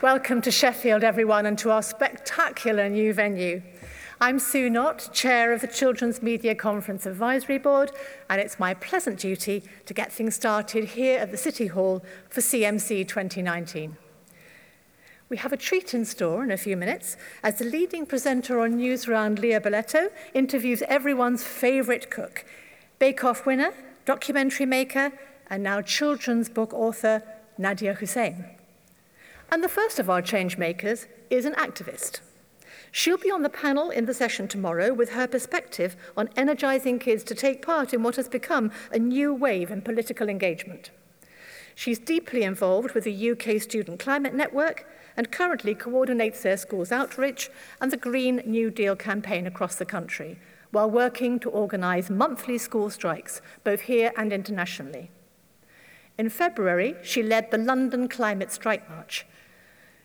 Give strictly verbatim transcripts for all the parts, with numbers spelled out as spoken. Welcome to Sheffield, everyone, and to our spectacular new venue. I'm Sue Knott, Chair of the Children's Media Conference Advisory Board, and it's my pleasant duty to get things started here at the City Hall for C M C twenty nineteen. We have a treat in store in a few minutes, as the leading presenter on Newsround, Leah Boleto, interviews everyone's favourite cook, Bake Off winner, documentary maker, and now children's book author, Nadiya Hussain. And the first of our change makers is an activist. She'll be on the panel in the session tomorrow with her perspective on energising kids to take part in what has become a new wave in political engagement. She's deeply involved with the U K Student Climate Network and currently coordinates their schools outreach and the Green New Deal campaign across the country, while working to organise monthly school strikes, both here and internationally. In February, she led the London Climate Strike March.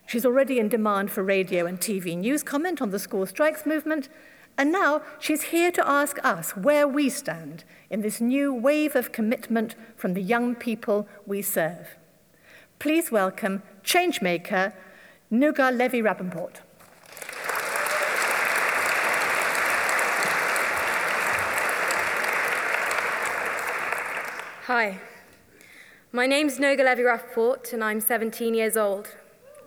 She's already in demand for radio and T V news comment on the school strikes movement, and now she's here to ask us where we stand in this new wave of commitment from the young people we serve. Please welcome changemaker Noga Levy-Rapoport. Hi. My name's Noga Levy-Rapoport, and I'm seventeen years old.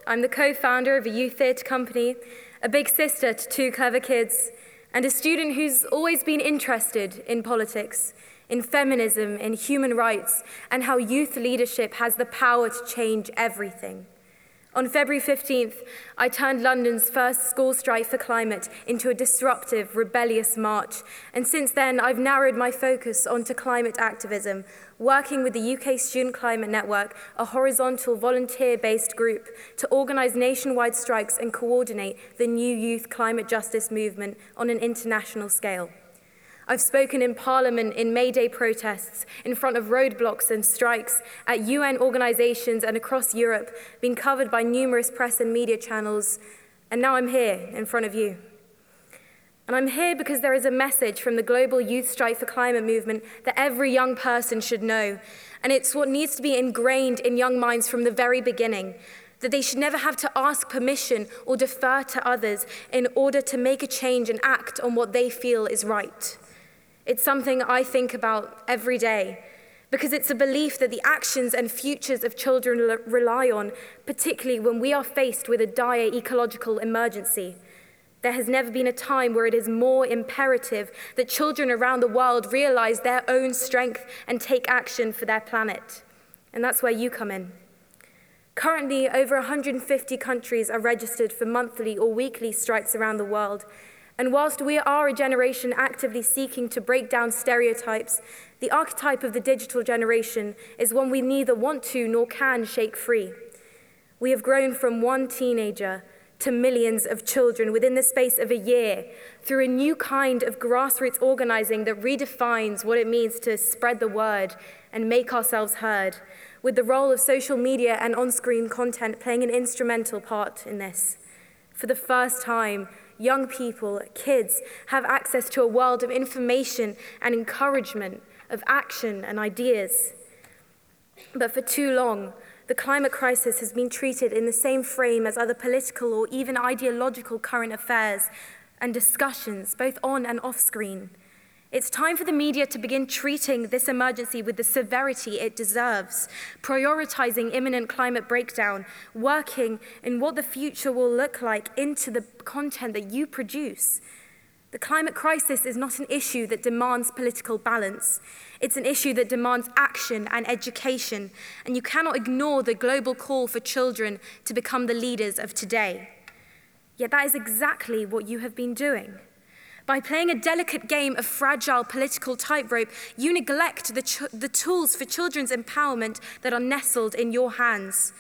I'm the co-founder of a youth theatre company, a big sister to two clever kids, and a student who's always been interested in politics, in feminism, in human rights, and how youth leadership has the power to change everything. On February fifteenth, I turned London's first school strike for climate into a disruptive, rebellious march, and since then I've narrowed my focus onto climate activism, working with the U K Student Climate Network, a horizontal volunteer-based group, to organise nationwide strikes and coordinate the new youth climate justice movement on an international scale. I've spoken in Parliament in May Day protests, in front of roadblocks and strikes, at U N organisations and across Europe, been covered by numerous press and media channels, and now I'm here in front of you. And I'm here because there is a message from the Global Youth Strike for Climate Movement that every young person should know, and it's what needs to be ingrained in young minds from the very beginning, that they should never have to ask permission or defer to others in order to make a change and act on what they feel is right. It's something I think about every day, because it's a belief that the actions and futures of children rely on, particularly when we are faced with a dire ecological emergency. There has never been a time where it is more imperative that children around the world realize their own strength and take action for their planet. And that's where you come in. Currently, over one hundred fifty countries are registered for monthly or weekly strikes around the world. And whilst we are a generation actively seeking to break down stereotypes, the archetype of the digital generation is one we neither want to nor can shake free. We have grown from one teenager to millions of children within the space of a year through a new kind of grassroots organising that redefines what it means to spread the word and make ourselves heard, with the role of social media and on-screen content playing an instrumental part in this. For the first time, young people, kids, have access to a world of information and encouragement, of action and ideas. But for too long, the climate crisis has been treated in the same frame as other political or even ideological current affairs and discussions, both on and off screen. It's time for the media to begin treating this emergency with the severity it deserves, prioritising imminent climate breakdown, working in what the future will look like into the content that you produce. The climate crisis is not an issue that demands political balance. It's an issue that demands action and education, and you cannot ignore the global call for children to become the leaders of today. Yet that is exactly what you have been doing. By playing a delicate game of fragile political tightrope, you neglect the, the tools for children's empowerment that are nestled in your hands.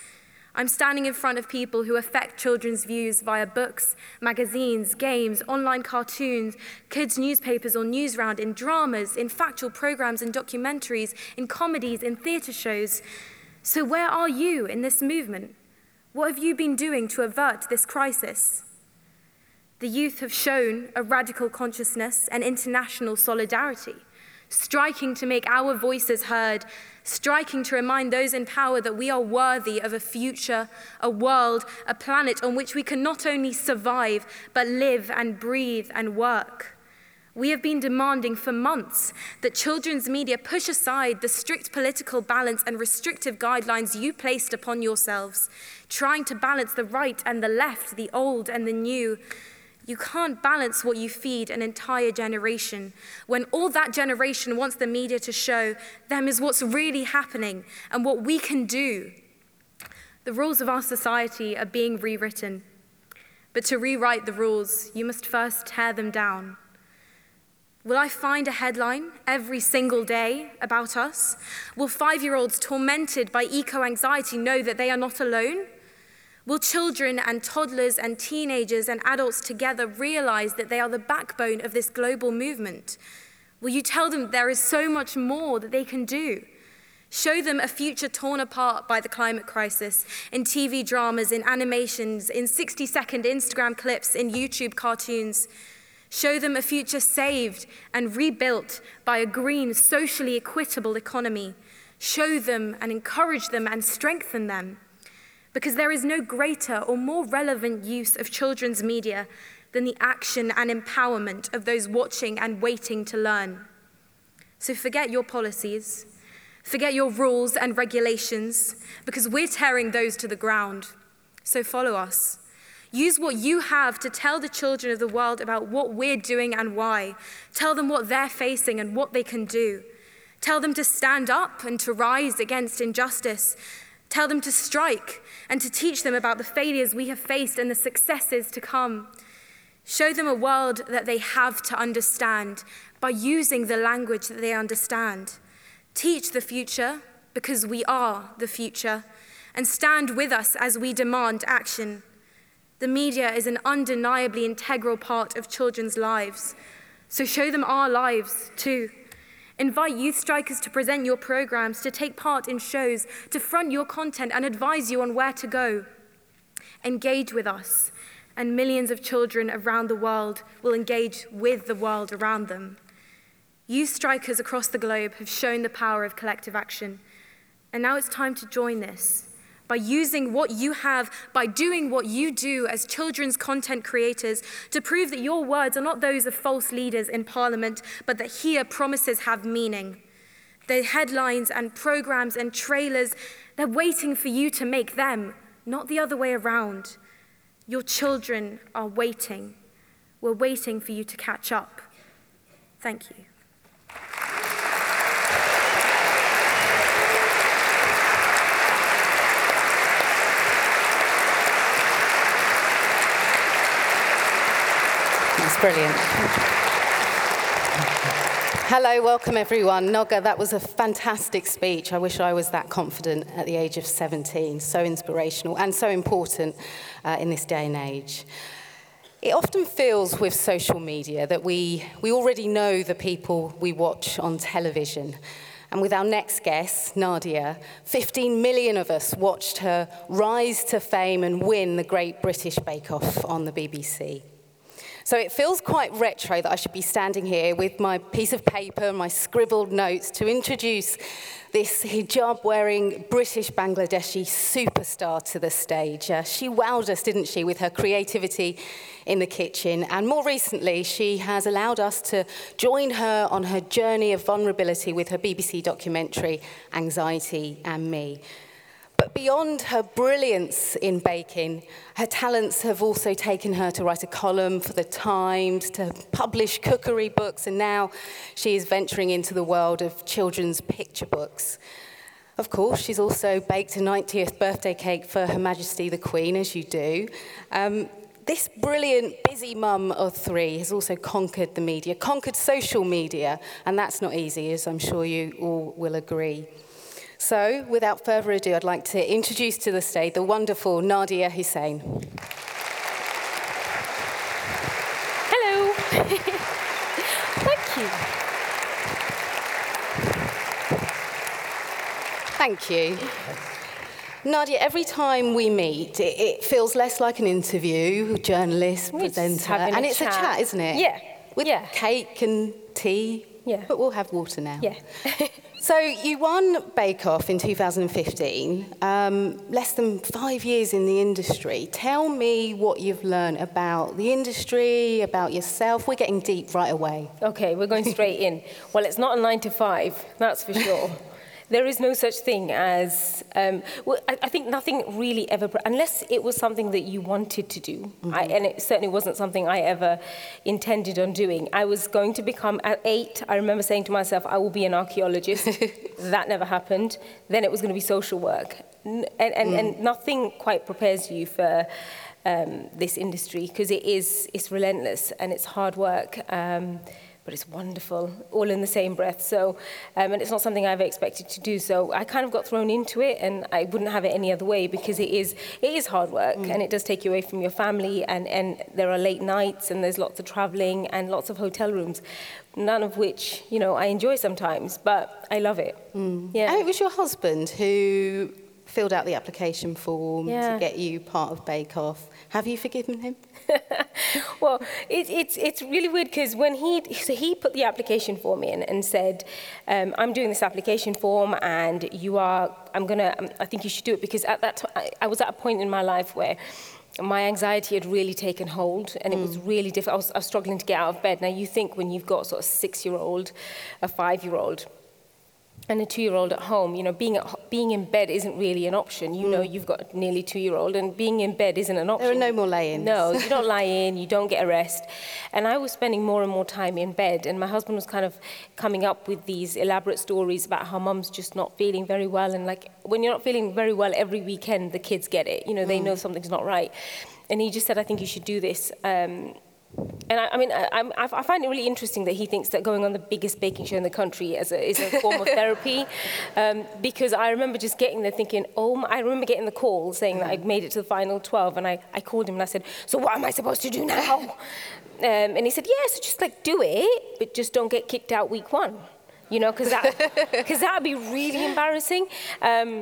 I'm standing in front of people who affect children's views via books, magazines, games, online cartoons, kids' newspapers or Newsround, in dramas, in factual programs and documentaries, in comedies, in theatre shows. So where are you in this movement? What have you been doing to avert this crisis? The youth have shown a radical consciousness and international solidarity. striking to make our voices heard, striking to remind those in power that we are worthy of a future, a world, a planet on which we can not only survive, but live and breathe and work. We have been demanding for months that children's media push aside the strict political balance and restrictive guidelines you placed upon yourselves, trying to balance the right and the left, the old and the new. You can't balance what you feed an entire generation when all that generation wants the media to show them is what's really happening and what we can do. The rules of our society are being rewritten, but to rewrite the rules, you must first tear them down. Will I find a headline every single day about us? Will five-year-olds tormented by eco-anxiety know that they are not alone? Will children and toddlers and teenagers and adults together realize that they are the backbone of this global movement? Will you tell them there is so much more that they can do? Show them a future torn apart by the climate crisis in T V dramas, in animations, in sixty-second Instagram clips, in YouTube cartoons. Show them a future saved and rebuilt by a green, socially equitable economy. Show them and encourage them and strengthen them. Because there is no greater or more relevant use of children's media than the action and empowerment of those watching and waiting to learn. So forget your policies, forget your rules and regulations, because we're tearing those to the ground. So follow us. Use what you have to tell the children of the world about what we're doing and why. Tell them what they're facing and what they can do. Tell them to stand up and to rise against injustice. Tell them to strike and to teach them about the failures we have faced and the successes to come. Show them a world that they have to understand by using the language that they understand. Teach the future because we are the future, and stand with us as we demand action. The media is an undeniably integral part of children's lives, so show them our lives too. Invite youth strikers to present your programs, to take part in shows, to front your content and advise you on where to go. Engage with us, and millions of children around the world will engage with the world around them. Youth strikers across the globe have shown the power of collective action, and now it's time to join this by using what you have, by doing what you do as children's content creators to prove that your words are not those of false leaders in Parliament, but that here promises have meaning. The headlines and programs and trailers, they're waiting for you to make them, not the other way around. Your children are waiting. We're waiting for you to catch up. Thank you. Brilliant. Hello, welcome everyone. Noga, that was a fantastic speech. I wish I was that confident at the age of seventeen. So inspirational and so important uh, in this day and age. It often feels with social media that we, we already know the people we watch on television. And with our next guest, Nadiya, fifteen million of us watched her rise to fame and win the Great British Bake Off on the B B C. So it feels quite retro that I should be standing here with my piece of paper, my scribbled notes, to introduce this hijab-wearing British Bangladeshi superstar to the stage. Uh, she wowed us, didn't she, with her creativity in the kitchen. And more recently, she has allowed us to join her on her journey of vulnerability with her B B C documentary, Anxiety and Me. But beyond her brilliance in baking, her talents have also taken her to write a column for The Times, to publish cookery books, and now she is venturing into the world of children's picture books. Of course, she's also baked a ninetieth birthday cake for Her Majesty the Queen, as you do. Um, This brilliant, busy mum of three has also conquered the media, conquered social media, and that's not easy, as I'm sure you all will agree. So, without further ado, I'd like to introduce to the stage the wonderful Nadiya Hussain. Hello. Thank you. Thank you. Nadiya, every time we meet, it, it feels less like an interview, journalist, presenter, and it's a chat, isn't it? Yeah. With yeah. cake and tea. yeah. But we'll have water now. Yeah. So you won Bake Off in two thousand fifteen, um, less than five years in the industry. Tell me what you've learned about the industry, about yourself. We're getting deep right away. Okay, we're going straight in. Well, it's not a nine to five, that's for sure. There is no such thing as, um, well, I, I think nothing really ever, unless it was something that you wanted to do, mm-hmm. I, and it certainly wasn't something I ever intended on doing. I was going to become, at eight, I remember saying to myself, I will be an archaeologist. That never happened. Then it was going to be social work. And, and, mm. and nothing quite prepares you for um, this industry, because it is, it's relentless and it's hard work. Um, but it's wonderful, all in the same breath. So, um, and it's not something I ever expected to do. So I kind of got thrown into it, and I wouldn't have it any other way, because it is it is hard work, mm. and it does take you away from your family, and, and there are late nights, and there's lots of traveling, and lots of hotel rooms, none of which, you know, I enjoy sometimes, but I love it. Mm. Yeah. And it was your husband who filled out the application form yeah. to get you part of Bake Off. Have you forgiven him? Well, it, it's it's really weird, because when he so he put the application form in and said, um, I'm doing this application form, and you are I'm gonna um, I think you should do it, because at that time I, I was at a point in my life where my anxiety had really taken hold, and it was really difficult. I was, I was struggling to get out of bed. Now you think, when you've got sort of six-year-old, a five-year-old, and a two-year-old at home, you know, being at, being in bed isn't really an option. You mm. know, you've got a nearly two-year-old, and being in bed isn't an option. There are no more lie-ins. No, you don't lie in, you don't get a rest. And I was spending more and more time in bed, and my husband was kind of coming up with these elaborate stories about how mum's just not feeling very well, and like, when you're not feeling very well every weekend, the kids get it. You know, they mm. know something's not right. And he just said, I think you should do this. Um, And I, I mean, I, I, I find it really interesting that he thinks that going on the biggest baking show in the country as a, is a form of therapy, um, because I remember just getting there thinking, oh, my, I remember getting the call saying that I'd made it to the final twelve, and I, I called him and I said, so what am I supposed to do now? Um, and he said, yeah, so just like do it, but just don't get kicked out week one, you know, because that, 'cause that'd be really embarrassing. Um,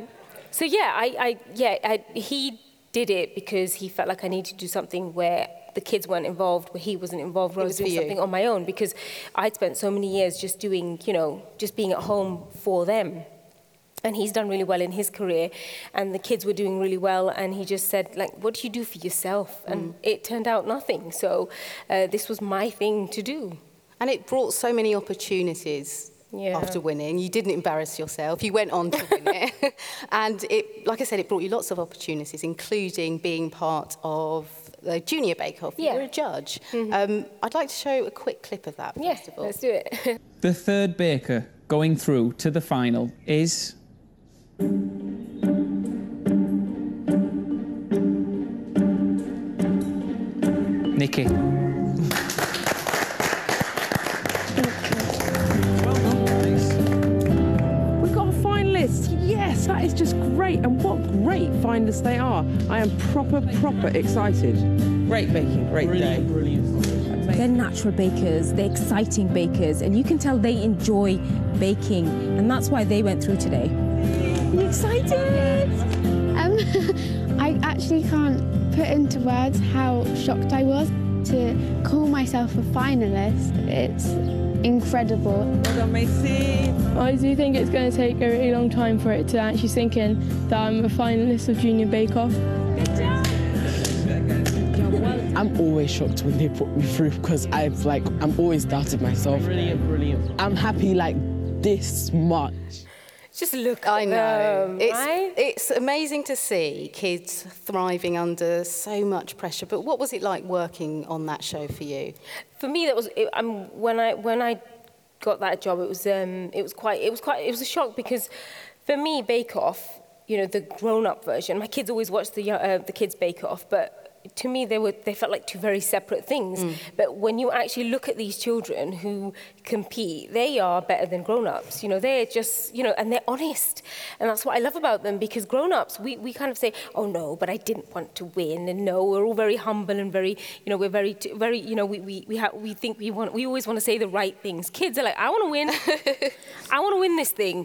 so yeah, I, I yeah, I, he did it because he felt like I needed to do something where the kids weren't involved, where he wasn't involved, where I was doing something on my own, because I'd spent so many years just doing, you know, just being at home for them. And he's done really well in his career, and the kids were doing really well, and he just said, like, what do you do for yourself? And mm. it turned out nothing. So uh, this was my thing to do. And it brought so many opportunities. Yeah. After winning, you didn't embarrass yourself, you went on to win it. And it, like I said, it brought you lots of opportunities, including being part of the Junior Bake Off. Yeah. You were a judge. Mm-hmm. um, I'd like to show a quick clip of that, first yeah, of all. Let's do it. The third baker going through to the final is... Nikki. Yes, that is just great, and what great finalists they are. I am proper, proper excited. Great baking, great day. Brilliant. They're natural bakers, they're exciting bakers, and you can tell they enjoy baking, and that's why they went through today. Are you excited? Um, I actually can't put into words how shocked I was to call myself a finalist. It's... incredible. Well done, Macy. I do think it's going to take a really long time for it to actually sink in that I'm a finalist of Junior Bake Off. Good job. I'm always shocked when they put me through, because I've like I'm always doubted myself. Brilliant, brilliant. I'm happy like this much. Just look. I know. It's, right? It's amazing to see kids thriving under so much pressure. But what was it like working on that show for you? For me, that was it, um, when I when I got that job. It was um, it was quite it was quite it was a shock, because for me, Bake Off, you know, the grown-up version. My kids always watched the uh, the kids Bake Off, but. To me, they were they felt like two very separate things. Mm. But when you actually look at these children who compete, they are better than grown-ups. You know, they're just, you know, and they're honest. And that's what I love about them, because grown-ups, we, we kind of say, oh, no, but I didn't want to win. And no, we're all very humble and very, you know, we're very, very, you know, we we we, ha we think we want, we always want to say the right things. Kids are like, I want to win. I want to win this thing.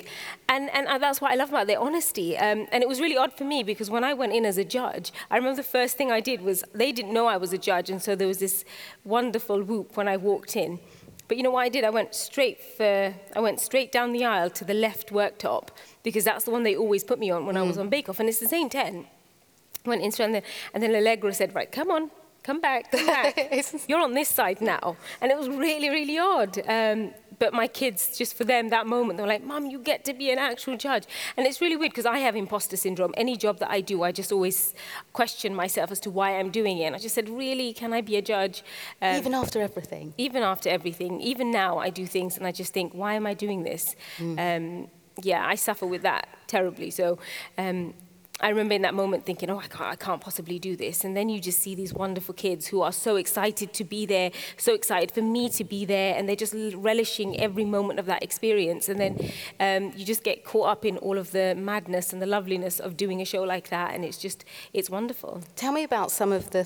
And, and that's what I love about their honesty. Um, and it was really odd for me, because when I went in as a judge, I remember the first thing I did was, they didn't know I was a judge, and so there was this wonderful whoop when I walked in. But you know what I did? I went straight for, I went straight down the aisle to the left worktop, because that's the one they always put me on when mm. I was on Bake Off, and it's the same tent. Went in straight and then, and then Allegra said, right, come on, come back, come back. You're on this side now. And it was really, really odd. Um, But my kids, just for them, that moment, they're like, Mum, you get to be an actual judge. And it's really weird, because I have imposter syndrome. Any job that I do, I just always question myself as to why I'm doing it. And I just said, really, can I be a judge? Um, even after everything? Even after everything. Even now, I do things, and I just think, why am I doing this? Mm. Um, yeah, I suffer with that terribly. So um, I remember in that moment thinking, oh, I can't, I can't possibly do this. And then you just see these wonderful kids who are so excited to be there, so excited for me to be there, and they're just relishing every moment of that experience. And then um, you just get caught up in all of the madness and the loveliness of doing a show like that, and it's just, it's wonderful. Tell me about some of the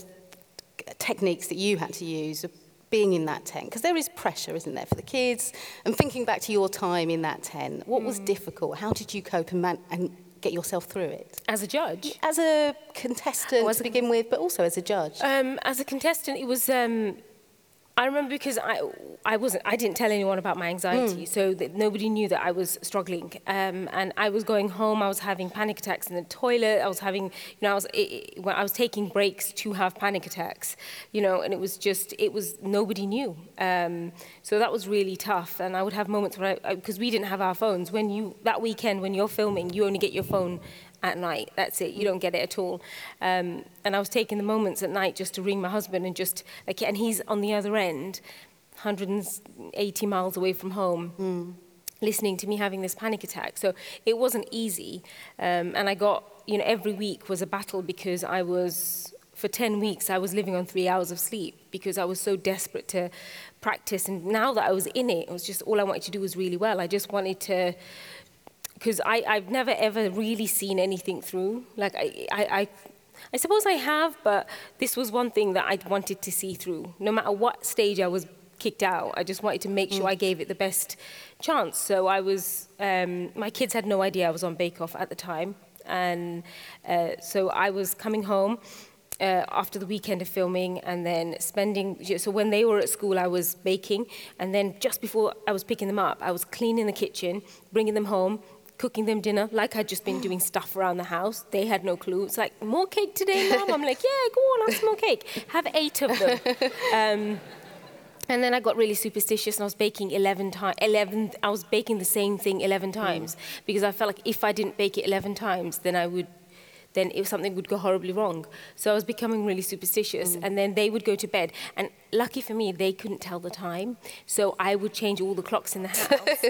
techniques that you had to use being in that tent, because there is pressure, isn't there, for the kids? And thinking back to your time in that tent, what mm. was difficult? How did you cope and, man and get yourself through it? As a judge? As a contestant, oh, as to a, begin with, but also as a judge. Um, as a contestant, it was... Um, I remember because I, I, wasn't, I didn't tell anyone about my anxiety, mm. so that nobody knew that I was struggling. Um, and I was going home, I was having panic attacks in the toilet, I was having, you know, I was, it, it, I was taking breaks to have panic attacks, you know, and it was just, it was, nobody knew. Um, so that was really tough. And I would have moments where I, because we didn't have our phones, when you, that weekend when you're filming, you only get your phone at night, that's it, you don't get it at all. Um, and I was taking the moments at night just to ring my husband and just, like, and he's on the other end, one hundred eighty miles away from home, mm. listening to me having this panic attack. So it wasn't easy. Um, and I got, you know, every week was a battle, because I was, for ten weeks, I was living on three hours of sleep, because I was so desperate to practice. And now that I was in it, it was just, all I wanted to do was really well. I just wanted to, because I've never, ever really seen anything through. Like, I, I, I, I suppose I have, but this was one thing that I wanted to see through. No matter what stage I was kicked out, I just wanted to make sure mm. I gave it the best chance. So I was, um, my kids had no idea I was on Bake Off at the time. And uh, so I was coming home Uh, after the weekend of filming, and then spending, so when they were at school I was baking, and then just before I was picking them up I was cleaning the kitchen, bringing them home, cooking them dinner, like I'd just been doing stuff around the house. They had no clue. It's like, more cake today, Mum? I'm like, yeah, go on, have some more cake. Have eight of them. Um, and then I got really superstitious, and I was baking eleven times, eleven, I was baking the same thing eleven times, mm. because I felt like if I didn't bake it eleven times, then I would then if something would go horribly wrong. So I was becoming really superstitious, mm. and then they would go to bed. And lucky for me, they couldn't tell the time, so I would change all the clocks in the house.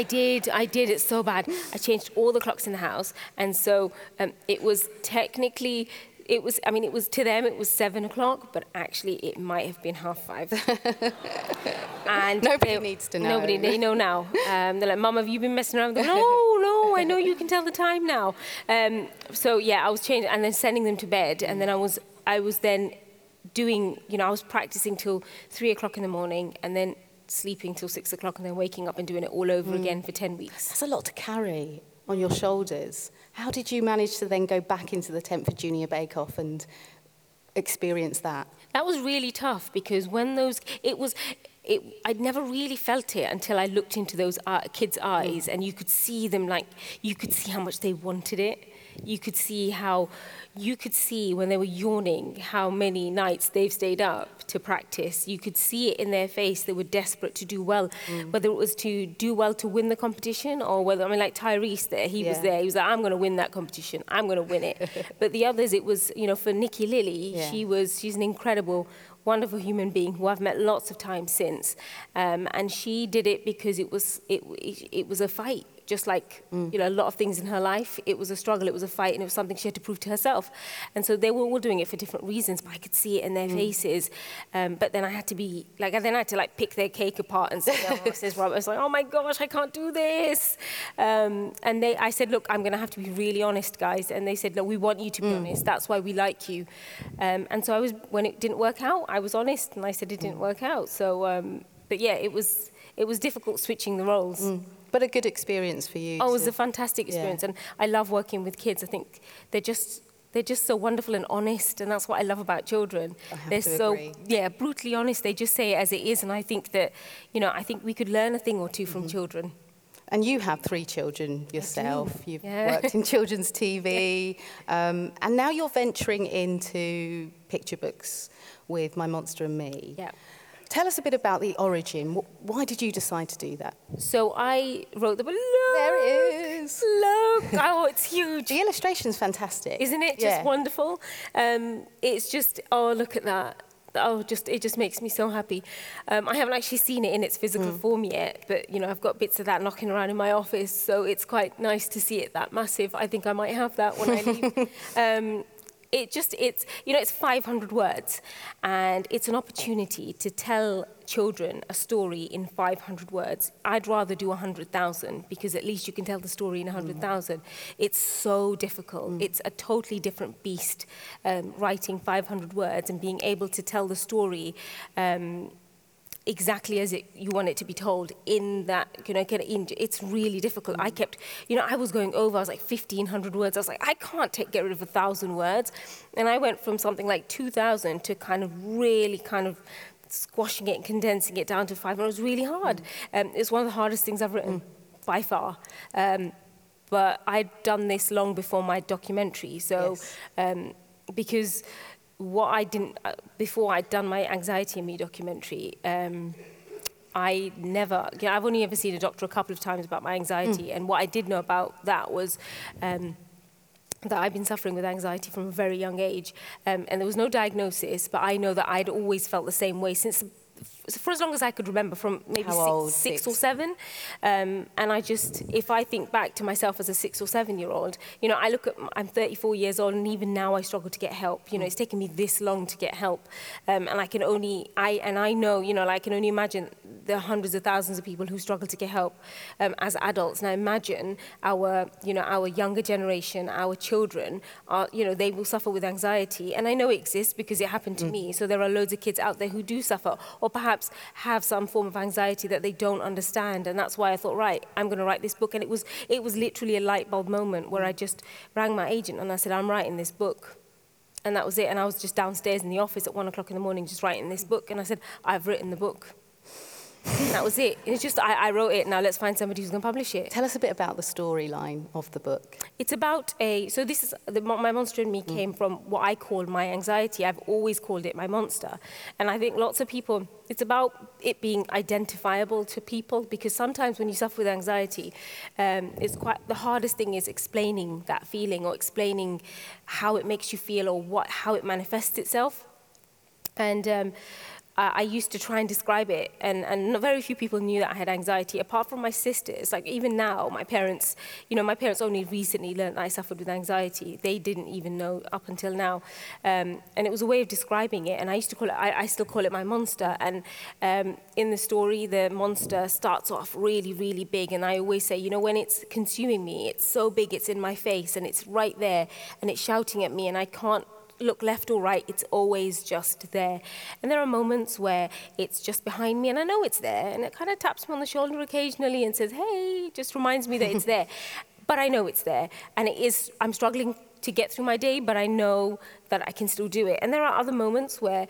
I did, I did, it's so bad. I changed all the clocks in the house, and so um, it was technically, it was, I mean, it was, to them, it was seven o'clock, but actually it might have been half five. And nobody they, needs to know. Nobody, they know now. Um, they're like, Mum, have you been messing around? They're like, no, no, I know you can tell the time now. Um, so yeah, I was changing, and then sending them to bed, and then I was, I was then doing, you know, I was practicing till three o'clock in the morning, and then sleeping till six o'clock, and then waking up and doing it all over mm. again for ten weeks. That's a lot to carry on your shoulders. How did you manage to then go back into the tent for Junior Bake Off and experience that? That was really tough, because when those, it was, it, I'd never really felt it until I looked into those kids' eyes, and you could see them, like, you could see how much they wanted it. You could see how, you could see when they were yawning how many nights they've stayed up to practice. You could see it in their face. They were desperate to do well, mm. whether it was to do well to win the competition, or whether, I mean, like Tyrese there, he yeah. was there. He was like, I'm going to win that competition. I'm going to win it. But the others, it was, you know, for Nikki Lilly, yeah. she was, she's an incredible, wonderful human being who I've met lots of times since. Um, and she did it because it was, it, it, it was a fight. Just like, mm. you know, a lot of things in her life, it was a struggle, it was a fight, and it was something she had to prove to herself. And so they were all doing it for different reasons, but I could see it in their mm. faces. Um, but then I had to be, like, and then I had to, like, pick their cake apart and say, oh, this is Robert. I was like, oh my gosh, I can't do this. Um, and they, I said, look, I'm going to have to be really honest, guys. And they said, look, we want you to be mm. honest. That's why we like you. Um, and so I was, when it didn't work out, I was honest, and I said it didn't work out. So, um, but yeah, it was, it was difficult switching the roles. Mm. But a good experience for you. Oh, it was a fantastic experience, yeah. and I love working with kids. I think they're just they're just so wonderful and honest, and that's what I love about children. I have they're to so agree. yeah, brutally honest. They just say it as it is, and I think that, you know, I think we could learn a thing or two from mm-hmm. children. And you have three children yourself. You've yeah. worked in children's T V, um, and now you're venturing into picture books with My Monster and Me. Yeah. Tell us a bit about the origin. Why did you decide to do that? So I wrote the book. Look, there it is. Look. Oh, it's huge. The illustration's fantastic. Isn't it just yeah. wonderful? Um, it's just, oh, look at that. Oh, just it just makes me so happy. Um, I haven't actually seen it in its physical mm. form yet, but, you know, I've got bits of that knocking around in my office, so it's quite nice to see it that massive. I think I might have that when I leave. um, It just, it's, you know, it's five hundred words, and it's an opportunity to tell children a story in five hundred words. I'd rather do one hundred thousand, because at least you can tell the story in one hundred thousand. Mm. It's so difficult. Mm. It's a totally different beast, um, writing five hundred words and being able to tell the story um, exactly as it, you want it to be told in that, you know, in, it's really difficult. Mm. I kept, you know, I was going over, I was like fifteen hundred words. I was like, I can't take, get rid of a thousand words. And I went from something like two thousand to kind of really kind of squashing it and condensing it down to five. And it was really hard. Mm. Um, it's one of the hardest things I've written mm. by far. Um, but I'd done this long before my documentary. So, yes. um, because what I didn't, uh, before I'd done my Anxiety and Me documentary, um, I never, you know, I've only ever seen a doctor a couple of times about my anxiety. Mm. And what I did know about that was um, that I've been suffering with anxiety from a very young age. Um, and there was no diagnosis, but I know that I'd always felt the same way since, for as long as I could remember, from maybe six, six or seven. Um, and I just, if I think back to myself as a six or seven-year-old, you know, I look at, I'm thirty-four years old, and even now I struggle to get help. You know, it's taken me this long to get help. Um, and I can only, I and I know, you know, like, I can only imagine the hundreds of thousands of people who struggle to get help um, as adults. And I imagine our, you know, our younger generation, our children, are, you know, they will suffer with anxiety. And I know it exists because it happened to mm. me. So there are loads of kids out there who do suffer, or perhaps have some form of anxiety that they don't understand. And that's why I thought, right, I'm going to write this book. And it was it was literally a light bulb moment where I just rang my agent and I said, I'm writing this book. And that was it. And I was just downstairs in the office at one o'clock in the morning just writing this book. And I said, I've written the book. And that was it. It's just, I, I wrote it, now let's find somebody who's going to publish it. Tell us a bit about the storyline of the book. It's about a, so this is, the, My Monster and Me mm. came from what I call my anxiety. I've always called it my monster. And I think lots of people, it's about it being identifiable to people, because sometimes when you suffer with anxiety, um, it's quite, the hardest thing is explaining that feeling or explaining how it makes you feel or what, how it manifests itself. And um, I used to try and describe it, and, and very few people knew that I had anxiety, apart from my sisters. Like, even now, my parents, you know, my parents only recently learned that I suffered with anxiety. They didn't even know up until now. Um, and it was a way of describing it, and I used to call it, I, I still call it my monster. And um, in the story, the monster starts off really, really big, and I always say, you know, when it's consuming me, it's so big, it's in my face, and it's right there, and it's shouting at me, and I can't look left or right, it's always just there. And there are moments where it's just behind me and I know it's there, and it kind of taps me on the shoulder occasionally and says, hey, just reminds me that it's there. But I know it's there, and it is, I'm struggling to get through my day, but I know that I can still do it. And there are other moments where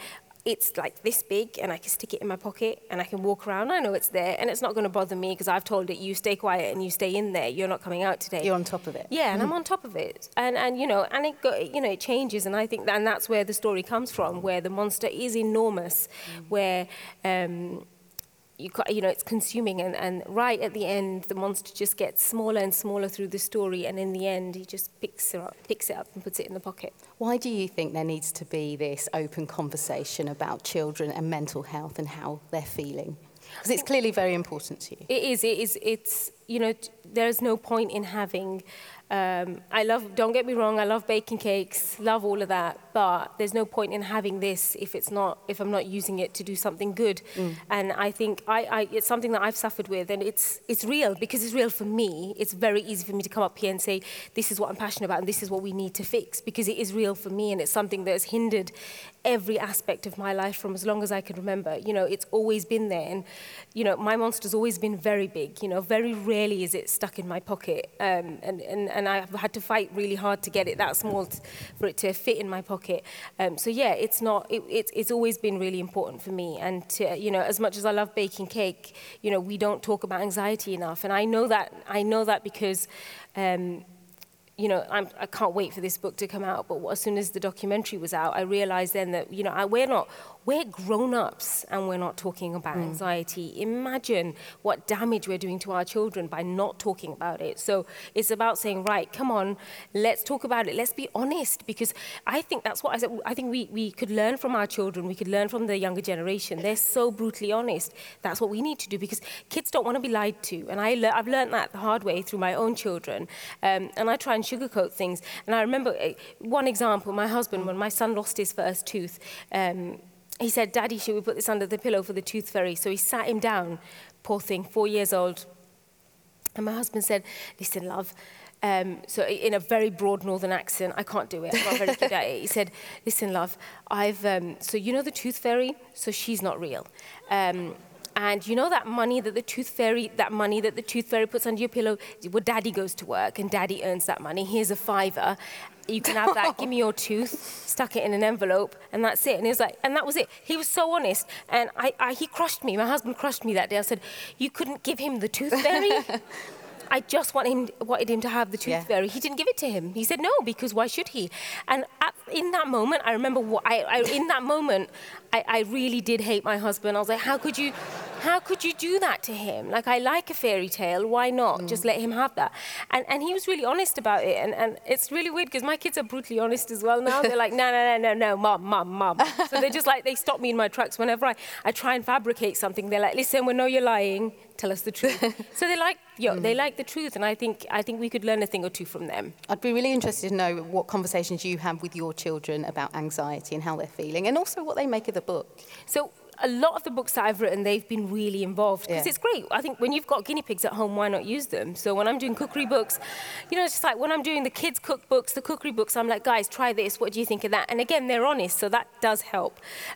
it's like this big and I can stick it in my pocket and I can walk around, I know it's there, and it's not going to bother me because I've told it, you stay quiet and you stay in there, you're not coming out today. You're on top of it. Yeah, and mm. I'm on top of it. And, and you know, and it, go, you know, it changes, and I think that, and that's where the story comes from, where the monster is enormous, mm. where, um, you, you know, it's consuming, and, and right at the end, the monster just gets smaller and smaller through the story, and in the end, he just picks it up, picks it up and puts it in the pocket. Why do you think there needs to be this open conversation about children and mental health and how they're feeling? Because it's clearly very important to you. It is, it is, it's, you know, there's no point in having, um, I love, don't get me wrong, I love baking cakes, love all of that, but there's no point in having this if it's not, if I'm not using it to do something good. Mm. And I think I, I, it's something that I've suffered with, and it's, it's real, because it's real for me. It's very easy for me to come up here and say, this is what I'm passionate about and this is what we need to fix, because it is real for me, and it's something that has hindered every aspect of my life from as long as I can remember. You know, it's always been there, and, you know, my monster's always been very big, you know, very rarely is it stuck in my pocket. Um, and, and, and and I've had to fight really hard to get it that small t for it to fit in my pocket. Um, so yeah, it's not. It, it, it's always been really important for me. And to, you know, as much as I love baking cake, you know, we don't talk about anxiety enough. And I know that. I know that because. Um, You know, I'm, I can't wait for this book to come out, but as soon as the documentary was out, I realized then that, you know, I, we're not, we're grown-ups and we're not talking about mm. anxiety. Imagine what damage we're doing to our children by not talking about it. So it's about saying, right, come on, let's talk about it. Let's be honest, because I think that's what I said. I think we, we could learn from our children. We could learn from the younger generation. They're so brutally honest. That's what we need to do, because kids don't want to be lied to. And I le- I've learned that the hard way through my own children. Um, and I try and sugarcoat things. And I remember one example, my husband, when my son lost his first tooth, um, he said, "Daddy, should we put this under the pillow for the tooth fairy?" So he sat him down, poor thing, four years old. And my husband said, "Listen, love," um, so in a very broad northern accent, I can't do it, I'm not very good at it. He said, "Listen, love, I've, um, so you know the tooth fairy? So she's not real. Um, And you know that money that the tooth fairy, that money that the tooth fairy puts under your pillow? Well, Daddy goes to work and Daddy earns that money. Here's a fiver. You can have that. Give me your tooth." Stuck it in an envelope, and that's it. And he was like, and that was it. He was so honest, and I, I he crushed me. My husband crushed me that day. I said, "You couldn't give him the tooth fairy." I just want him, wanted him to have the tooth yeah. fairy. He didn't give it to him. He said no, because why should he? And at, in that moment, I remember, what I, I in that moment, I, I really did hate my husband. I was like, how could you, how could you do that to him? Like, I like a fairy tale. Why not? Mm. Just let him have that. And and he was really honest about it. And, and it's really weird because my kids are brutally honest as well now. They're like, no, no, no, no, no, mum, mum, mum. So they're just like, they stop me in my tracks whenever I, I try and fabricate something. They're like, "Listen, we know you're lying. Tell us the truth." So they like, you know, mm. they like the truth, and I think I think we could learn a thing or two from them. I'd be really interested to know what conversations you have with your children about anxiety and how they're feeling, and also what they make of the book. So a lot of the books that I've written, they've been really involved, because yeah. it's great. I think when you've got guinea pigs at home, why not use them? So when I'm doing cookery books, you know, it's just like when I'm doing the kids' cookbooks, the cookery books, I'm like, "Guys, try this. What do you think of that?" And again, they're honest, so that does help.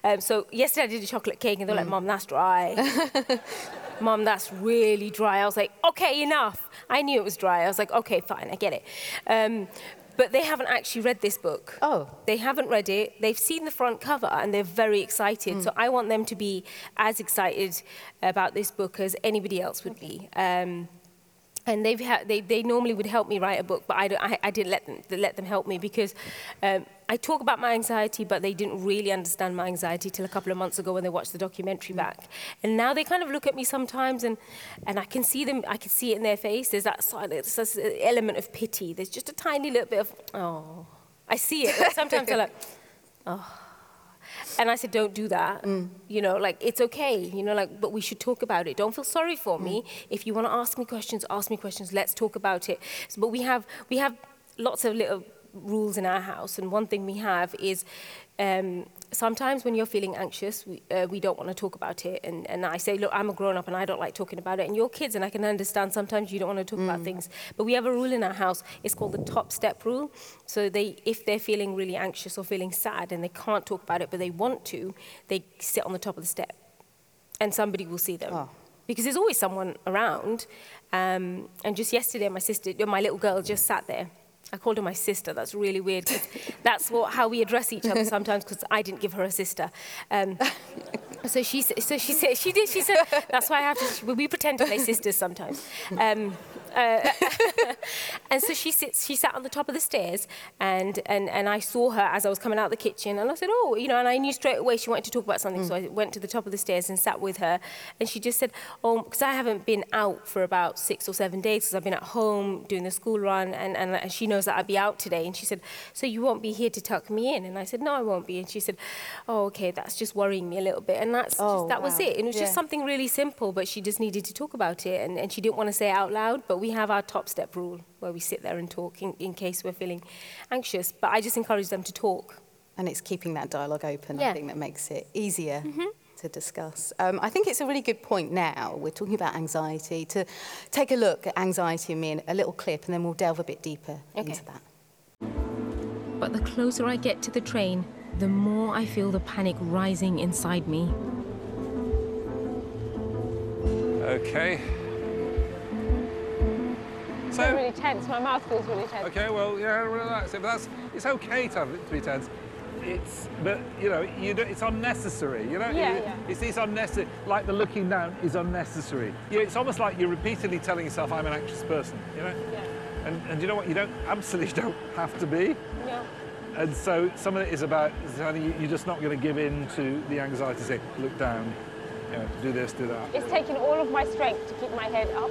Um, so yesterday I did a chocolate cake, and they're mm. like, "Mum, that's dry. Mum, that's really dry." I was like, "Okay, enough." I knew it was dry. I was like, "Okay, fine, I get it." Um, But they haven't actually read this book. Oh. They haven't read it. They've seen the front cover and they're very excited. Mm. So I want them to be as excited about this book as anybody else would okay. be. Um, and they've ha they, they normally would help me write a book, but I, don't, I, I didn't let them, let them help me because um, I talk about my anxiety, but they didn't really understand my anxiety till a couple of months ago when they watched the documentary mm. back. And now they kind of look at me sometimes, and, and I can see them, I can see it in their face. There's that silence, there's this element of pity. There's just a tiny little bit of, oh, I see it. Sometimes they're like, oh. And I said, don't do that, mm. you know, like, it's okay, you know, like, but we should talk about it. Don't feel sorry for mm. me. If you want to ask me questions, ask me questions. Let's talk about it. So, but we have, we have lots of little rules in our house. And one thing we have is um, sometimes when you're feeling anxious, we, uh, we don't want to talk about it. And, and I say, look, I'm a grown-up and I don't like talking about it. And you're kids, and I can understand sometimes you don't want to talk mm. about things. But we have a rule in our house. It's called the top step rule. So they, if they're feeling really anxious or feeling sad and they can't talk about it, but they want to, they sit on the top of the step and somebody will see them. Oh. Because there's always someone around. Um, and just yesterday, my sister, my little girl just sat there. I called her my sister. That's really weird. That's what, how we address each other sometimes, because I didn't give her a sister. Um, so she, so she said, she did. She said, that's why I have to. She, we pretend to play sisters sometimes. Um, uh, and so she sits. She sat on the top of the stairs, and and and I saw her as I was coming out of the kitchen, and I said, oh, you know, and I knew straight away she wanted to talk about something. Mm. So I went to the top of the stairs and sat with her, and she just said, oh, because I haven't been out for about six or seven days, because I've been at home doing the school run, and and she knows that I'd be out today. And she said, so you won't be here to tuck me in? And I said, no, I won't be. And she said, oh, okay, that's just worrying me a little bit. And that's oh, just, that wow. was it. And it was yeah. just something really simple, but she just needed to talk about it. And, and she didn't want to say it out loud, but we have our top step rule where we sit there and talk in, in case we're feeling anxious. But I just encourage them to talk. And it's keeping that dialogue open, yeah. I think, that makes it easier. Mm-hmm. to discuss. Um, I think it's a really good point now, we're talking about anxiety, to take a look at Anxiety and Me in a little clip, and then we'll delve a bit deeper okay. into that. But the closer I get to the train, the more I feel the panic rising inside me. Okay. So, I feel really tense. My mouth feels really tense. Okay, well, yeah, relax. But that's, it's okay to, have, to be tense. It's, but you know, you don't, it's unnecessary. You know, yeah, you, yeah. it's, it's unnecessary. Like the looking down is unnecessary. You, it's almost like you're repeatedly telling yourself, "I'm an anxious person." You know, yeah. and and you know what? You don't absolutely don't have to be. No. And so some of it is about you're just not going to give in to the anxiety. Say, look down. You know, do this, do that. It's taken all of my strength to keep my head up.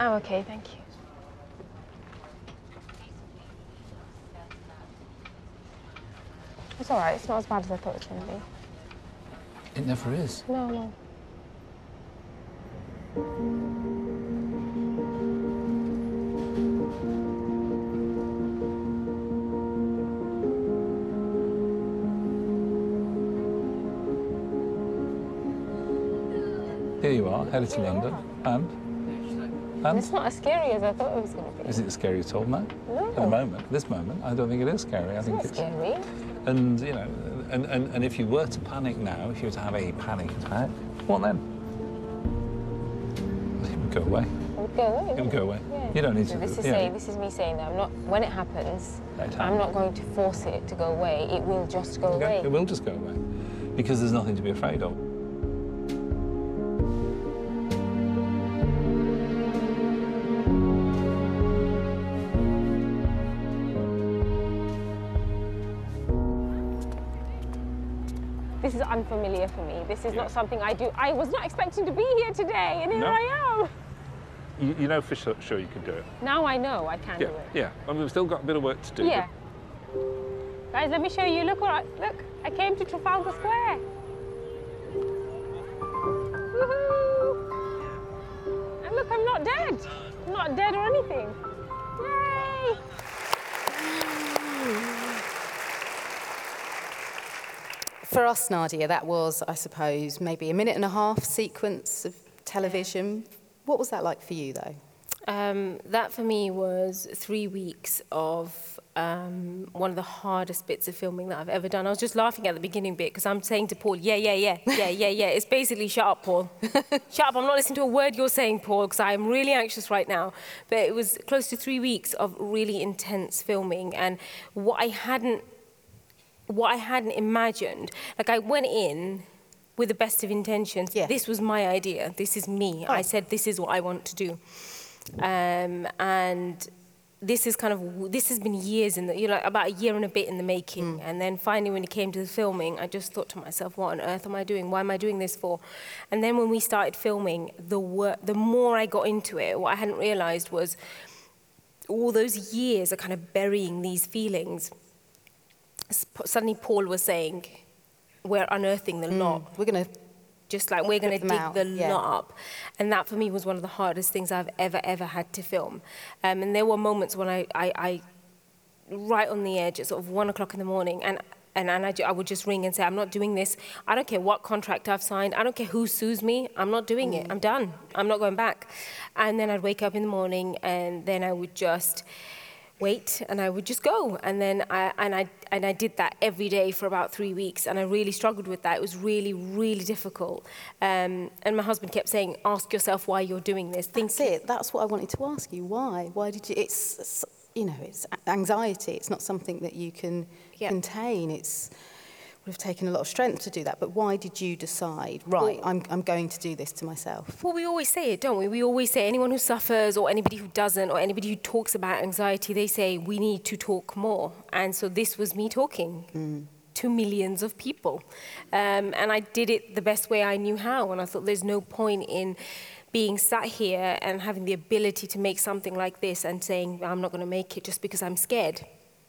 I'm okay, thank you. It's all right, it's not as bad as I thought it was going to be. It never is. No, no. Here you are, headed to London, and? And it's not as scary as I thought it was going to be. Is it scary at all, Matt? No. At the moment, this moment, I don't think it is scary. I think it's scary. And you know, and, and, and if you were to panic now, if you were to have a panic attack, what then? It would go away. It would go away. It would go away. Yeah. You don't need so to. This do, is yeah. saying, this is me saying that I'm not. When it happens, it happens, I'm not going to force it to go away. It will just go okay. away. It will just go away, because there's nothing to be afraid of. Unfamiliar for me. This is yeah. not something I do. I was not expecting to be here today, and here no. I am. You, you know for sure, sure you can do it. Now I know I can yeah. do it. Yeah, I mean, we've still got a bit of work to do. Yeah. But... Guys, let me show you. Look, I, look, I came to Trafalgar Square. Woohoo! And look, I'm not dead. I'm not dead or anything. Yay! For us, Nadiya, that was, I suppose, maybe a minute and a half sequence of television. What was that like for you, though? Um, that, for me, was three weeks of um, one of the hardest bits of filming that I've ever done. I was just laughing at the beginning bit, because I'm saying to Paul, yeah, yeah, yeah, yeah, yeah, yeah. It's basically, shut up, Paul. Shut up, I'm not listening to a word you're saying, Paul, because I'm really anxious right now. But it was close to three weeks of really intense filming, and what I hadn't what I hadn't imagined. Like, I went in with the best of intentions. Yeah. This was my idea. This is me. Oh. I said, this is what I want to do. Um, and this is kind of, this has been years in the, you know, like about a year and a bit in the making. Mm. And then finally, when it came to the filming, I just thought to myself, what on earth am I doing? Why am I doing this for? And then when we started filming, the work, the more I got into it, what I hadn't realized was all those years of kind of burying these feelings. Suddenly Paul was saying, we're unearthing the mm. lot. We're going to... Just like, we're going to dig out. the yeah. lot up. And that, for me, was one of the hardest things I've ever, ever had to film. Um, and there were moments when I... I, I right on the edge at sort of one o'clock in the morning, and, and, and I, I would just ring and say, I'm not doing this. I don't care what contract I've signed. I don't care who sues me. I'm not doing mm. it. I'm done. I'm not going back. And then I'd wake up in the morning, and then I would just... wait, and I would just go, and then I and I and I did that every day for about three weeks, and I really struggled with that. It was really, really difficult. Um, and my husband kept saying, "Ask yourself why you're doing this." Think That's it. That's what I wanted to ask you. Why? Why did you? It's, it's you know, it's anxiety. It's not something that you can yeah. contain. It's would have taken a lot of strength to do that, but why did you decide, right, I'm, I'm going to do this to myself? Well, we always say it, don't we? We always say anyone who suffers or anybody who doesn't or anybody who talks about anxiety, they say we need to talk more. And so this was me talking mm. to millions of people. Um, and I did it the best way I knew how, and I thought there's no point in being sat here and having the ability to make something like this and saying, I'm not going to make it just because I'm scared.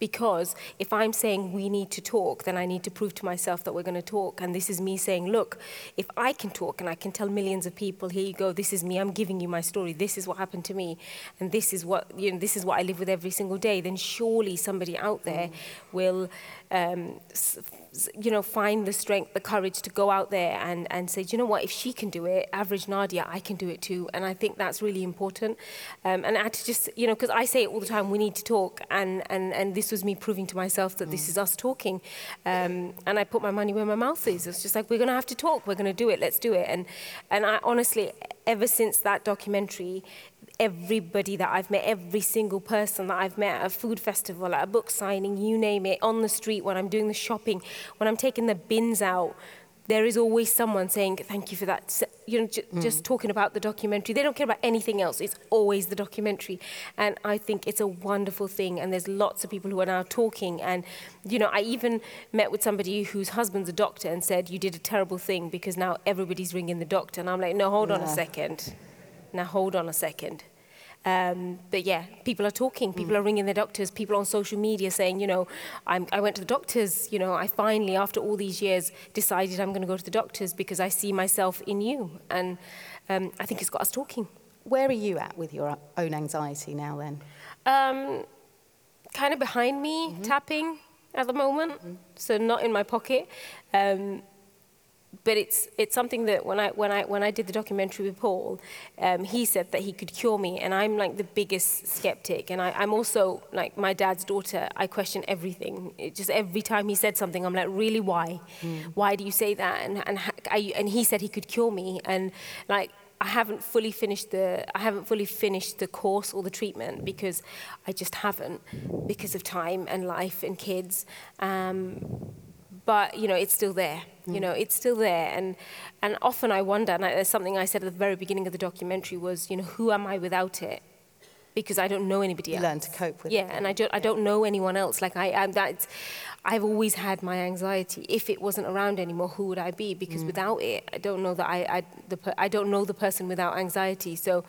Because if I'm saying we need to talk, then I need to prove to myself that we're going to talk. And this is me saying, look, if I can talk and I can tell millions of people, here you go, this is me, I'm giving you my story, this is what happened to me, and this is what, you know, this is what I live with every single day, then surely somebody out there mm. will um, you know, find the strength, the courage to go out there and, and say, you know what, if she can do it, average Nadiya, I can do it too. And I think that's really important. Um, and I had to just, you know, because I say it all the time, we need to talk. And, and, and this was me proving to myself that mm. this is us talking. Um, and I put my money where my mouth is. It's just like, we're going to have to talk. We're going to do it. Let's do it. And, and I honestly, ever since that documentary, everybody that I've met, every single person that I've met at a food festival, at a book signing, you name it, on the street, when I'm doing the shopping, when I'm taking the bins out, there is always someone saying, thank you for that. You know, j mm. just talking about the documentary. They don't care about anything else. It's always the documentary. And I think it's a wonderful thing. And there's lots of people who are now talking. And, you know, I even met with somebody whose husband's a doctor and said, you did a terrible thing because now everybody's ringing the doctor. And I'm like, no, hold yeah. on a second. Now, hold on a second. Um, but yeah, people are talking, people mm. are ringing their doctors, people on social media saying, you know, I'm, I went to the doctors, you know, I finally, after all these years, decided I'm going to go to the doctors because I see myself in you. And um, I think it's got us talking. Where are you at with your own anxiety now then? Um, kind of behind me, mm-hmm. tapping at the moment, mm-hmm. so not in my pocket. Um, But it's it's something that when I when I when I did the documentary with Paul, um, he said that he could cure me, and I'm like the biggest skeptic, and I, I'm also like my dad's daughter. I question everything. It just every time he said something, I'm like, really, why? Mm. Why do you say that? And and I, and he said he could cure me, and like. I haven't fully finished the I haven't fully finished the course or the treatment because I just haven't because of time and life and kids. Um, But, you know, it's still there, mm. you know, it's still there. And, and often I wonder, and I, there's something I said at the very beginning of the documentary was, you know, who am I without it? Because I don't know anybody else. You learn to cope with yeah, it. Yeah, and I don't, I don't know anyone else. Like, I, I, that's, I've always had my anxiety. If it wasn't around anymore, who would I be? Because mm. without it, I don't know that I, I, the per, I don't know the person without anxiety. So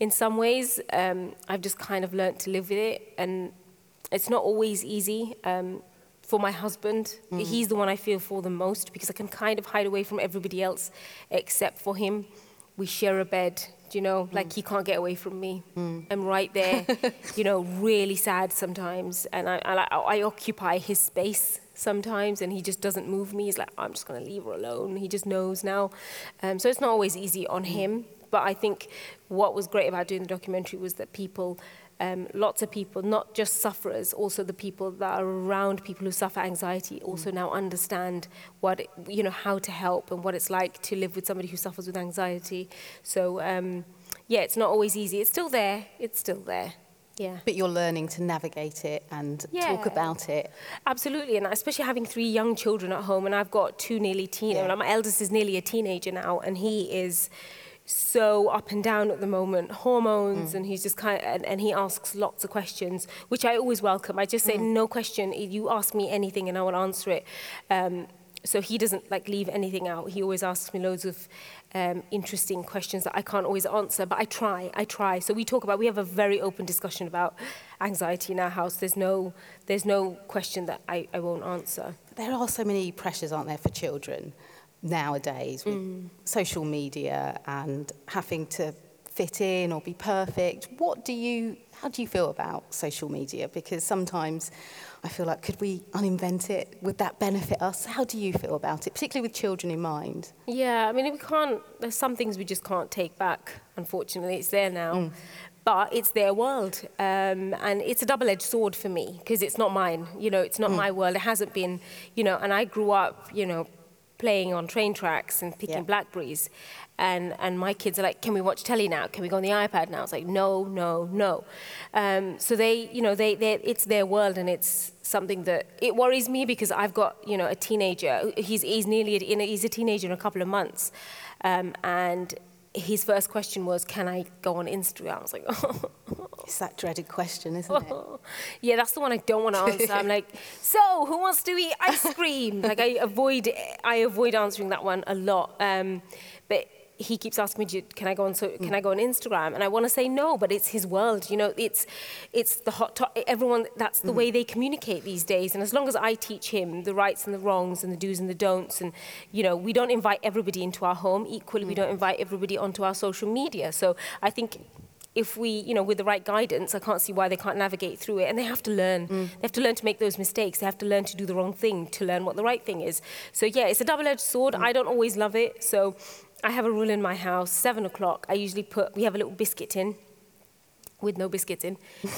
in some ways, um, I've just kind of learned to live with it. And it's not always easy. Um, For my husband, mm. he's the one I feel for the most because I can kind of hide away from everybody else except for him. We share a bed, you know, mm. like he can't get away from me. Mm. I'm right there, you know, really sad sometimes. And I, I, I occupy his space sometimes and he just doesn't move me. He's like, I'm just gonna leave her alone. He just knows now. Um, so it's not always easy on mm. him. But I think what was great about doing the documentary was that people Um, lots of people, not just sufferers, also the people that are around people who suffer anxiety also mm. now understand what, it, you know, how to help and what it's like to live with somebody who suffers with anxiety. So, um, yeah, it's not always easy. It's still there. It's still there. Yeah. But you're learning to navigate it and yeah. talk about it. Absolutely, and especially having three young children at home, and I've got two nearly teenagers. Yeah. My eldest is nearly a teenager now, and he is so up and down at the moment, hormones, mm. and he's just kind of, and, and he asks lots of questions, which I always welcome. I just say, mm. no question, you ask me anything and I will answer it. Um, so he doesn't like leave anything out. He always asks me loads of um, interesting questions that I can't always answer, but I try, I try. So we talk about, we have a very open discussion about anxiety in our house. There's no, there's no question that I, I won't answer. There are so many pressures, aren't there, for children nowadays with mm. social media and having to fit in or be perfect. What do you, how do you feel about social media? Because sometimes I feel like, could we un-invent it? Would that benefit us? How do you feel about it, particularly with children in mind? Yeah, I mean, we can't, there's some things we just can't take back, unfortunately. It's there now. Mm. But it's their world, um, and it's a double-edged sword for me, because it's not mine, you know, it's not mm. my world. It hasn't been, you know, and I grew up, you know, playing on train tracks and picking yeah. blackberries. And, and my kids are like, can we watch telly now? Can we go on the iPad now? It's like, no, no, no. Um, so they, you know, they, it's their world, and it's something that, it worries me because I've got, you know, a teenager. He's, he's nearly, a, he's a teenager in a couple of months. Um, and his first question was, can I go on Instagram? I was like, oh. It's that dreaded question, isn't it? Yeah, that's the one I don't want to answer. I'm like, so, who wants to eat ice cream? Like, I avoid I avoid answering that one a lot. Um, but he keeps asking me, can I go on so can I go on Instagram? And I want to say no, but it's his world, you know, it's it's the hot topic. Everyone, that's the mm. way they communicate these days. And as long as I teach him the rights and the wrongs and the do's and the don'ts, and, you know, we don't invite everybody into our home. Equally, mm. we don't invite everybody onto our social media. So I think if we, you know, with the right guidance, I can't see why they can't navigate through it. And they have to learn. Mm. They have to learn to make those mistakes. They have to learn to do the wrong thing to learn what the right thing is. So, yeah, it's a double-edged sword. Mm. I don't always love it. So I have a rule in my house, seven o'clock, I usually put, we have a little biscuit tin with no biscuits in.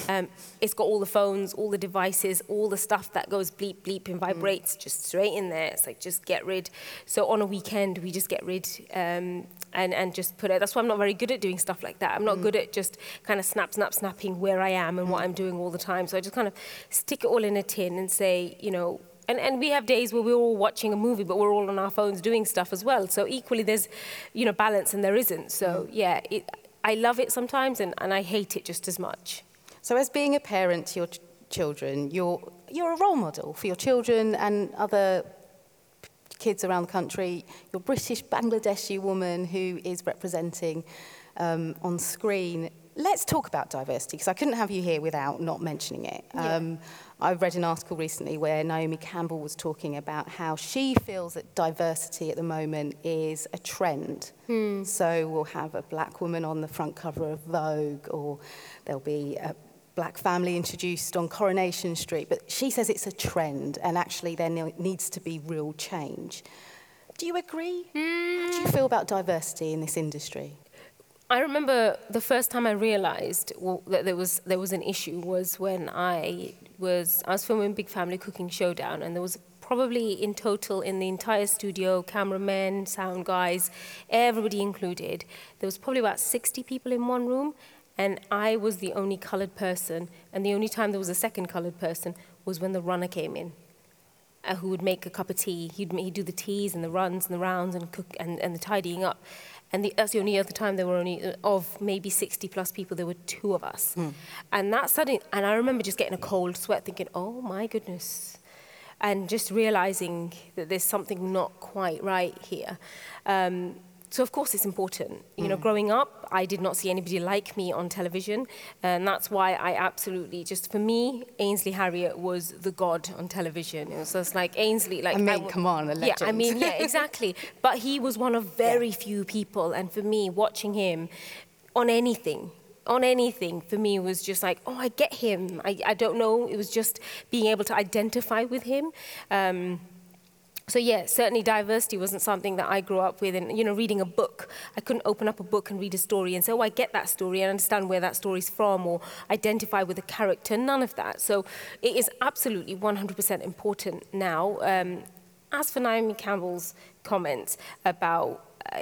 Um, it's got all the phones, all the devices, all the stuff that goes bleep, bleep and vibrates, mm. just straight in there. It's like, just get rid. So on a weekend, we just get rid um, and, and just put it. That's why I'm not very good at doing stuff like that. I'm not mm. good at just kind of snap, snap, snapping where I am and mm. what I'm doing all the time. So I just kind of stick it all in a tin and say, you know, And, and we have days where we're all watching a movie, but we're all on our phones doing stuff as well. So equally, there's, you know, balance and there isn't. So, yeah, it, I love it sometimes and, and I hate it just as much. So as being a parent to your ch children, you're, you're a role model for your children and other kids around the country. You're a British Bangladeshi woman who is representing um, on screen. Let's talk about diversity, because I couldn't have you here without not mentioning it. Yeah. Um, I read an article recently where Naomi Campbell was talking about how she feels that diversity at the moment is a trend. Hmm. So we'll have a black woman on the front cover of Vogue, or there'll be a black family introduced on Coronation Street. But she says it's a trend, and actually there needs to be real change. Do you agree? Hmm. How do you feel about diversity in this industry? I remember the first time I realised well, that there was there was an issue was when I was I was filming Big Family Cooking Showdown, and there was probably in total in the entire studio, cameramen, sound guys, everybody included, there was probably about sixty people in one room, and I was the only coloured person, and the only time there was a second coloured person was when the runner came in. Uh, who would make a cup of tea. He'd, he'd do the teas and the runs and the rounds and cook and, and the tidying up. And the, that's the only other time there were only, uh, of maybe sixty plus people, there were two of us. Mm. And that suddenly, and I remember just getting a cold sweat thinking, oh my goodness. And just realizing that there's something not quite right here. Um, So, of course, it's important. You know, mm. growing up, I did not see anybody like me on television. And that's why I absolutely just, for me, Ainsley Harriott was the god on television. It was just like Ainsley. Like, I mean, I, come on, a legend. Yeah, I mean, yeah, exactly. But he was one of very yeah. few people. And for me, watching him on anything, on anything, for me, was just like, oh, I get him. I, I don't know. It was just being able to identify with him. Um, So yeah, certainly diversity wasn't something that I grew up with, and you know, reading a book, I couldn't open up a book and read a story and say, oh, I get that story and understand where that story's from or identify with a character, none of that. So it is absolutely one hundred percent important now. Um, as for Naomi Campbell's comments about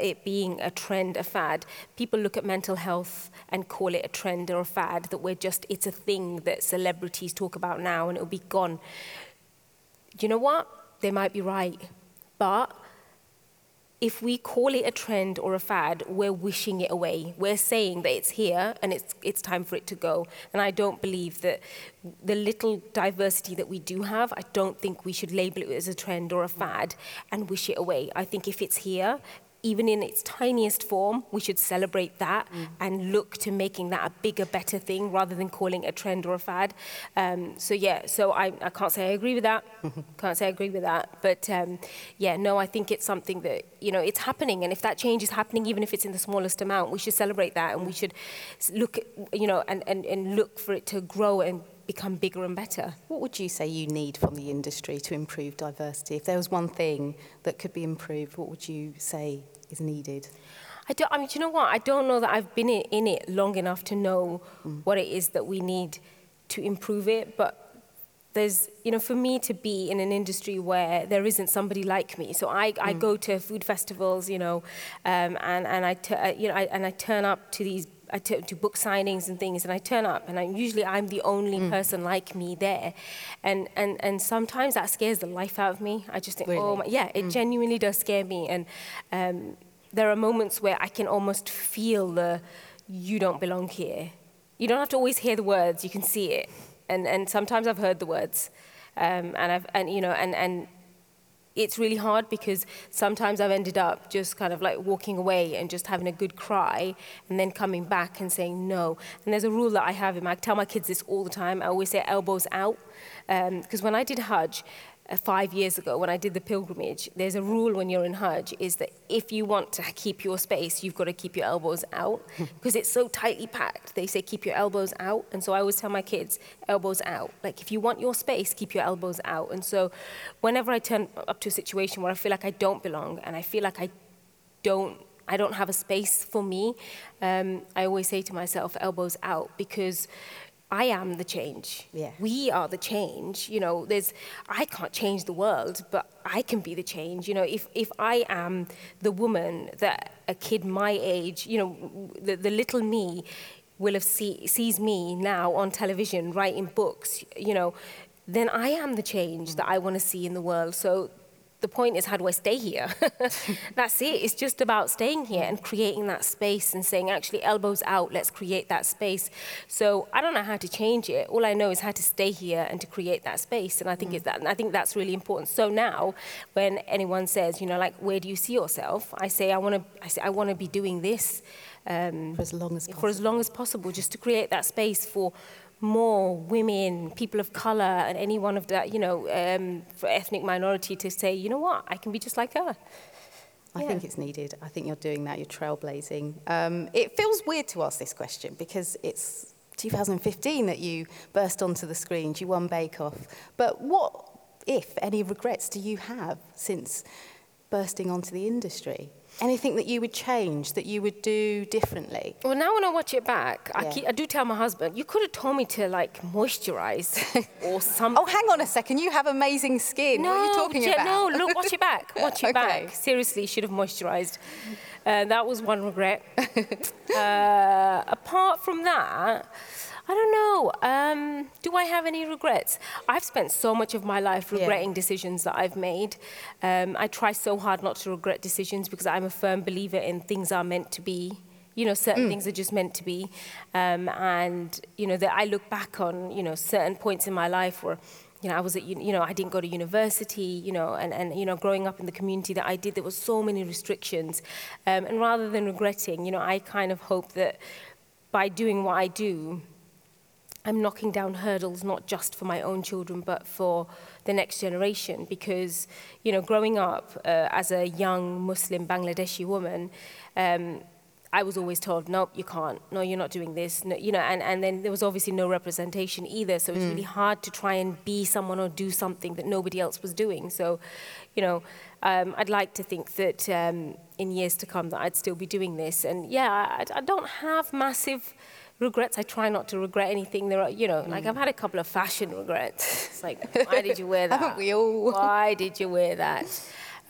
it being a trend, a fad, people look at mental health and call it a trend or a fad, that we're just, it's a thing that celebrities talk about now and it'll be gone. Do you know what? They might be right, but if we call it a trend or a fad, we're wishing it away. We're saying that it's here and it's, it's time for it to go. And I don't believe that the little diversity that we do have, I don't think we should label it as a trend or a fad and wish it away. I think if it's here, even in its tiniest form, we should celebrate that mm. and look to making that a bigger, better thing rather than calling it a trend or a fad. Um, so, yeah, so I, I can't say I agree with that. Can't say I agree with that. But, um, yeah, no, I think it's something that, you know, it's happening. And if that change is happening, even if it's in the smallest amount, we should celebrate that. And we should look, at, you know, and, and, and look for it to grow and become bigger and better. What would you say you need from the industry to improve diversity? If there was one thing that could be improved, what would you say is needed? I don't, I mean, do you know what? I don't know that I've been in it long enough to know mm. what it is that we need to improve it, but there's, you know, for me to be in an industry where there isn't somebody like me. So I, mm. I go to food festivals, you know, um, and, and, I t you know I, and I turn up to these I do book signings and things, and I turn up, and I, usually I'm the only mm. person like me there, and and and sometimes that scares the life out of me. I just think, really? oh my, yeah, it mm. genuinely does scare me, and um, there are moments where I can almost feel the, you don't belong here. You don't have to always hear the words; you can see it, and and sometimes I've heard the words, um, and I've and you know and and. It's really hard because sometimes I've ended up just kind of like walking away and just having a good cry and then coming back and saying no. And there's a rule that I have, and I tell my kids this all the time, I always say elbows out. Um, because when I did Hajj, uh, five years ago when I did the pilgrimage. There's a rule when you're in Hajj is that if you want to keep your space, you've got to keep your elbows out because it's so tightly packed. They say keep your elbows out. And so I always tell my kids, elbows out. Like if you want your space, keep your elbows out. And so whenever I turn up to a situation where I feel like I don't belong and I feel like I don't, I don't have a space for me, um, I always say to myself, elbows out, because I am the change. Yeah. We are the change. You know, there's, I can't change the world, but I can be the change. You know, if, if I am the woman that a kid my age, you know, the, the little me will have see, sees me now on television, writing books, you know, then I am the change that I want to see in the world. So the point is, how do I stay here? That's it. It's just about staying here and creating that space and saying, actually, elbows out, let's create that space. So I don't know how to change it. All I know is how to stay here and to create that space. And I think, mm. it's that, I think that's really important. So now when anyone says, you know, like, where do you see yourself? I say, I want to I say, I want to be doing this. Um, for as long as possible. For as long as possible, just to create that space for more women, people of colour, and any one of that, you know, um, for ethnic minority to say, you know what, I can be just like her. I yeah. think it's needed. I think you're doing that, you're trailblazing. Um, it feels weird to ask this question because it's two thousand fifteen that you burst onto the screens, you won Bake Off. But what, if any, regrets do you have since bursting onto the industry? Anything that you would change, that you would do differently? Well, now when I watch it back, yeah. I, keep, I do tell my husband, you could have told me to, like, moisturise or something. Oh, hang on a second. You have amazing skin. No, what are you talking yeah, about? No, look, watch it back. Watch it okay. back. Seriously, should have moisturised. Uh, that was one regret. uh, apart from that, I don't know. Um, do I have any regrets? I've spent so much of my life regretting yeah. decisions that I've made. Um, I try so hard not to regret decisions because I'm a firm believer in things are meant to be. You know, certain mm. things are just meant to be. Um, and, you know, that I look back on, you know, certain points in my life where, you know, I was at, you know, I didn't go to university, you know, and, and, you know, growing up in the community that I did, there were so many restrictions. Um, and rather than regretting, you know, I kind of hope that by doing what I do, I'm knocking down hurdles, not just for my own children, but for the next generation. Because, you know, growing up uh, as a young Muslim Bangladeshi woman, um, I was always told, nope, you can't, no, you're not doing this, no, you know, and, and then there was obviously no representation either. So it was mm. really hard to try and be someone or do something that nobody else was doing. So, you know, um, I'd like to think that um, in years to come that I'd still be doing this. And yeah, I, I don't have massive regrets. I try not to regret anything. There are, you know, like mm. I've had a couple of fashion regrets. It's like, why did you wear that? Haven't we all? Why did you wear that?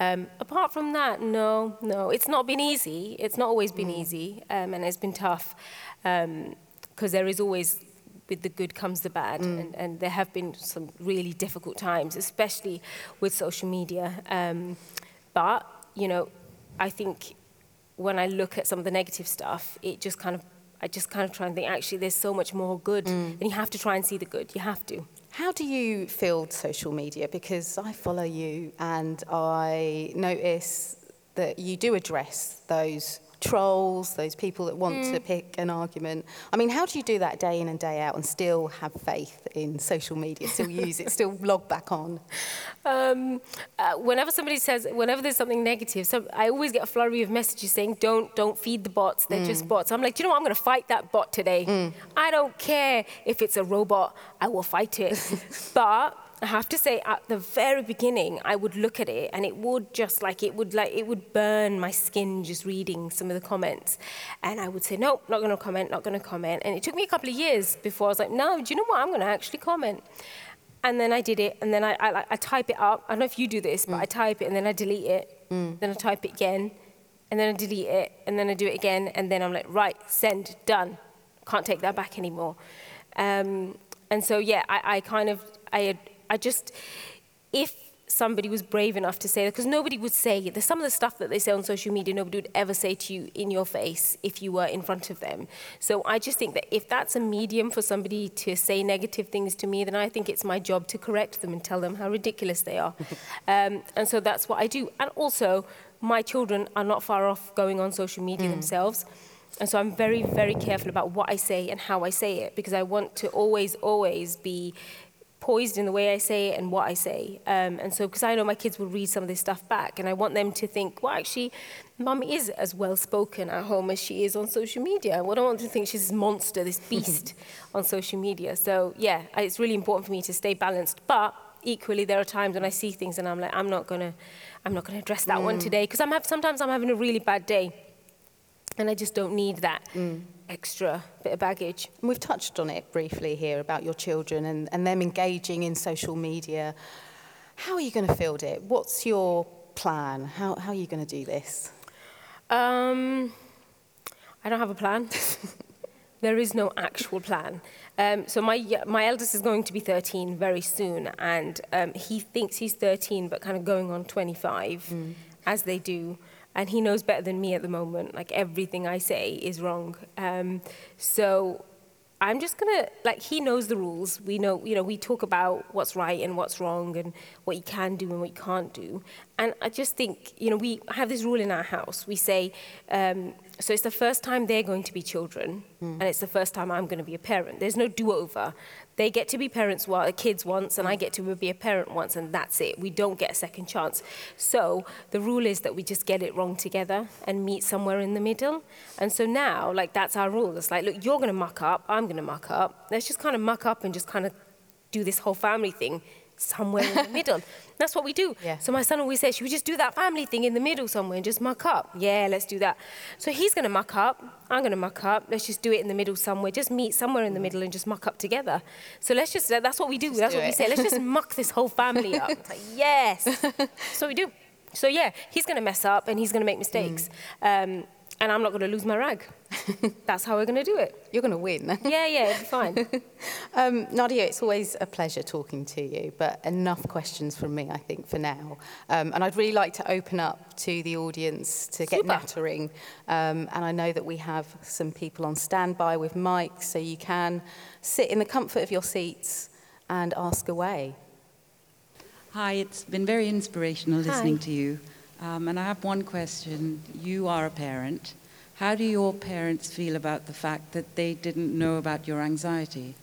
Um, apart from that, no, no. It's not been easy. It's not always been mm. easy, um, and it's been tough because um, there is always, with the good comes the bad, mm. and, and there have been some really difficult times, especially with social media. Um, but, you know, I think when I look at some of the negative stuff, it just kind of I just kind of try and think, actually, there's so much more good. Mm. And you have to try and see the good. You have to. How do you field social media? Because I follow you and I notice that you do address those trolls, those people that want mm. to pick an argument. I mean, how do you do that day in and day out and still have faith in social media, still use it, still log back on? Um, uh, whenever somebody says, whenever there's something negative, so I always get a flurry of messages saying, don't, don't feed the bots, they're mm. just bots. I'm like, do you know what, I'm going to fight that bot today. Mm. I don't care if it's a robot, I will fight it. But I have to say, at the very beginning, I would look at it and it would just like, it would like, it would burn my skin just reading some of the comments. And I would say, nope, not going to comment, not going to comment. And it took me a couple of years before I was like, no, do you know what? I'm going to actually comment. And then I did it. And then I, I, I type it up. I don't know if you do this, but mm. I type it and then I delete it. Mm. Then I type it again and then I delete it and then I do it again. And then I'm like, right, send, done. Can't take that back anymore. Um, and so, yeah, I, I kind of, I I just, if somebody was brave enough to say that, because nobody would say it. There's some of the stuff that they say on social media, nobody would ever say to you in your face if you were in front of them. So I just think that if that's a medium for somebody to say negative things to me, then I think it's my job to correct them and tell them how ridiculous they are. um, and so that's what I do. And also, my children are not far off going on social media mm. themselves. And so I'm very, very careful about what I say and how I say it, because I want to always, always be poised in the way I say it and what I say. Um, and so, because I know my kids will read some of this stuff back, and I want them to think, well, actually, Mum is as well-spoken at home as she is on social media. Well, I don't want to think she's this monster, this beast on social media. So, yeah, it's really important for me to stay balanced. But equally, there are times when I see things and I'm like, I'm not going to I'm not going to address that mm. one today, because I'm have, sometimes I'm having a really bad day and I just don't need that mm. extra bit of baggage. We've touched on it briefly here about your children and, and them engaging in social media. How are you going to field it? What's your plan? How, how are you going to do this? Um, I don't have a plan. There is no actual plan. Um, so my my eldest is going to be thirteen very soon, and um, he thinks he's thirteen, but kind of going on twenty-five, mm. as they do. And he knows better than me at the moment. Like, everything I say is wrong. Um, so I'm just gonna, like, he knows the rules. We know, you know, we talk about what's right and what's wrong and what you can do and what you can't do. And I just think, you know, we have this rule in our house. We say, um, so it's the first time they're going to be children, mm. and it's the first time I'm going to be a parent. There's no do-over. They get to be parents, well, kids once, and I get to be a parent once, and that's it. We don't get a second chance. So the rule is that we just get it wrong together and meet somewhere in the middle. And so now, like, that's our rule. It's like, look, you're going to muck up, I'm going to muck up. Let's just kind of muck up and just kind of do this whole family thing somewhere in the middle. That's what we do. Yeah. So my son always says, should we just do that family thing in the middle somewhere and just muck up? Yeah, let's do that. So he's going to muck up, I'm going to muck up, let's just do it in the middle somewhere, just meet somewhere in the middle and just muck up together. So let's just, that's what we do, just that's do what it. we say, let's just muck this whole family up. It's like, yes, that's what we do. So yeah, he's going to mess up and he's going to make mistakes. Mm. Um, and I'm not going to lose my rag. That's how we're going to do it. You're going to win. Yeah, yeah, it'll be fine. um, Nadiya, it's always a pleasure talking to you, but enough questions from me, I think, for now. Um, and I'd really like to open up to the audience to Super. get nattering. Um, and I know that we have some people on standby with mics, so you can sit in the comfort of your seats and ask away. Hi, it's been very inspirational Hi. listening to you. Um, and I have one question. You are a parent. How do your parents feel about the fact that they didn't know about your anxiety?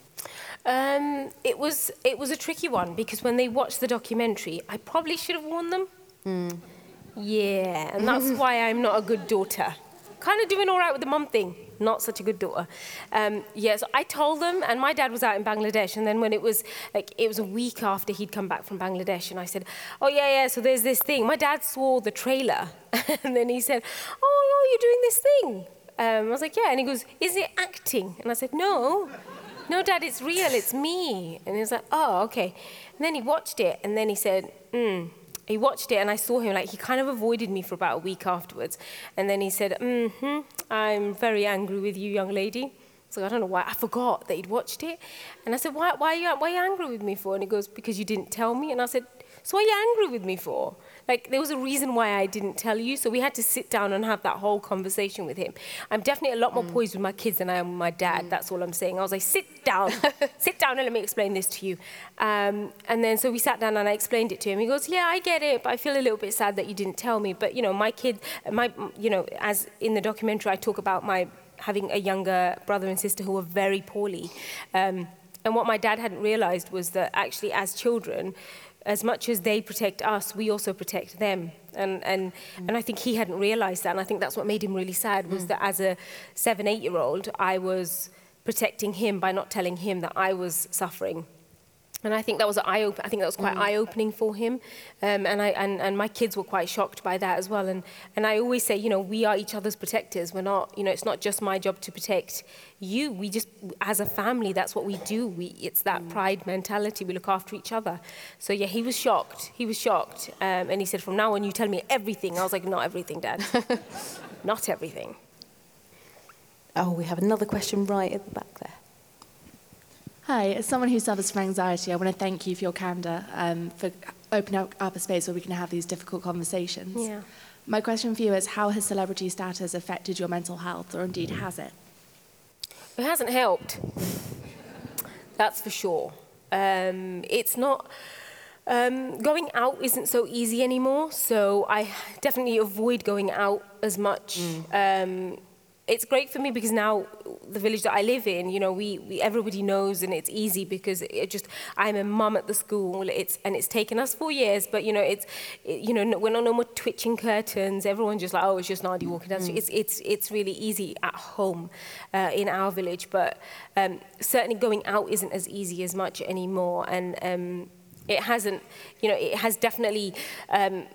Um, it was it was a tricky one, because when they watched the documentary, I probably should have warned them. Mm. Yeah, and that's why I'm not a good daughter. Kind of doing all right with the mum thing. Not such a good daughter. Um, yeah, so I told them, and my dad was out in Bangladesh, and then when it was, like, it was a week after he'd come back from Bangladesh, and I said, oh, yeah, yeah, so there's this thing. My dad saw the trailer, and then he said, oh, you're doing this thing. Um, I was like, yeah, and he goes, is it acting? And I said, no, no, Dad, it's real, it's me. And he was like, oh, okay. And then he watched it, and then he said, hmm. He watched it, and I saw him, like, he kind of avoided me for about a week afterwards. And then he said, mm-hmm, I'm very angry with you, young lady. So I don't know why, I forgot that he'd watched it. And I said, why, why, are you, why are you angry with me for? And he goes, because you didn't tell me. And I said, so what are you angry with me for? Like, there was a reason why I didn't tell you. So we had to sit down and have that whole conversation with him. I'm definitely a lot more mm. poised with my kids than I am with my dad. Mm. That's all I'm saying. I was like, sit down, sit down and let me explain this to you. Um, and then, so we sat down and I explained it to him. He goes, yeah, I get it, but I feel a little bit sad that you didn't tell me. But, you know, my kid, my, you know, as in the documentary, I talk about my having a younger brother and sister who were very poorly. Um, and what my dad hadn't realized was that actually, as children, as much as they protect us, we also protect them. And, and, mm. and I think he hadn't realised that, and I think that's what made him really sad, was mm. that as a seven, eight-year-old, I was protecting him by not telling him that I was suffering. And I think that was eye I think that was quite mm. eye-opening for him. Um, and, I, and, and my kids were quite shocked by that as well. And, and I always say, you know, we are each other's protectors. We're not, you know, it's not just my job to protect you. We just, as a family, that's what we do. We, it's that mm. pride mentality. We look after each other. So, yeah, he was shocked. He was shocked. Um, and he said, from now on, you tell me everything. I was like, not everything, Dad. Not everything. Oh, we have another question right at the back there. Hi, as someone who suffers from anxiety, I want to thank you for your candor, um, for opening up a space where we can have these difficult conversations. Yeah. My question for you is, how has celebrity status affected your mental health, or indeed has it? It hasn't helped. That's for sure. Um, it's not... Um, going out isn't so easy anymore, so I definitely avoid going out as much. Mm. Um, it's great for me because now the village that I live in, you know, we, we everybody knows, and it's easy because it just I'm a mum at the school. It's and it's taken us four years, but you know, it's it, you know, no, we're not no more twitching curtains. Everyone's just like, oh, it's just Nadi walking down the street. It's it's it's really easy at home uh, in our village, but um, certainly going out isn't as easy as much anymore, and um, it hasn't. You know, it has definitely. Um,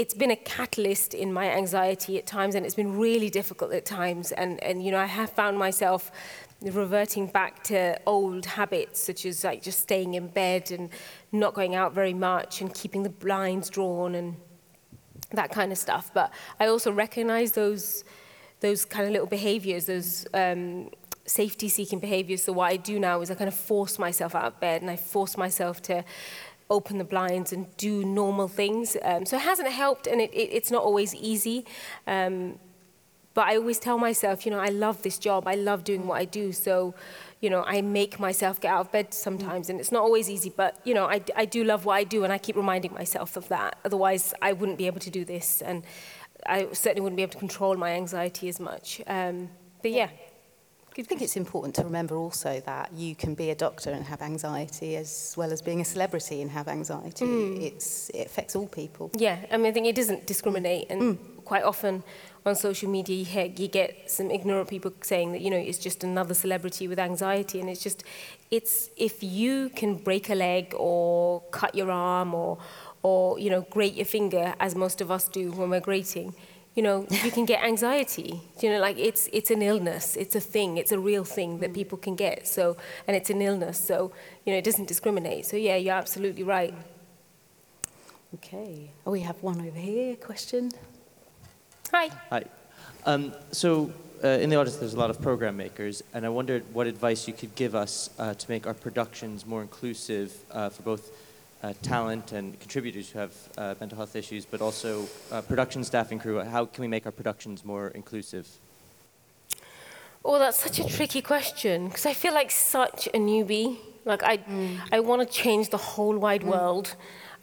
It's been a catalyst in my anxiety at times, and it's been really difficult at times. And, and you know, I have found myself reverting back to old habits, such as like just staying in bed and not going out very much and keeping the blinds drawn and that kind of stuff. But I also recognize those, those kind of little behaviors, those um, safety-seeking behaviors. So what I do now is I kind of force myself out of bed, and I force myself to open the blinds and do normal things. Um, so it hasn't helped, and it, it, it's not always easy. Um, but I always tell myself, you know, I love this job. I love doing what I do. So, you know, I make myself get out of bed sometimes, and it's not always easy. But, you know, I, I do love what I do, and I keep reminding myself of that. Otherwise, I wouldn't be able to do this, and I certainly wouldn't be able to control my anxiety as much. Um, but, yeah. I think it's important to remember also that you can be a doctor and have anxiety, as well as being a celebrity and have anxiety. Mm. It's, it affects all people. Yeah, I mean, I think it doesn't discriminate. And mm. quite often on social media, you, hear, you get some ignorant people saying that, you know, it's just another celebrity with anxiety. And it's just, it's if you can break a leg or cut your arm or, or you know, grate your finger, as most of us do when we're grating, you know, you can get anxiety. You know, like it's it's an illness. It's a thing. It's a real thing that people can get. So, and it's an illness. So, you know, it doesn't discriminate. So, yeah, you're absolutely right. Okay. Oh, we have one over here. Question. Hi. Hi. Um, so, uh, in the audience, there's a lot of program makers, and I wondered what advice you could give us uh, to make our productions more inclusive uh, for both Uh, talent and contributors who have uh, mental health issues, but also uh, production staff and crew. How can we make our productions more inclusive? Oh, that's such a tricky question, because I feel like such a newbie. Like I, mm. I want to change the whole wide mm. world.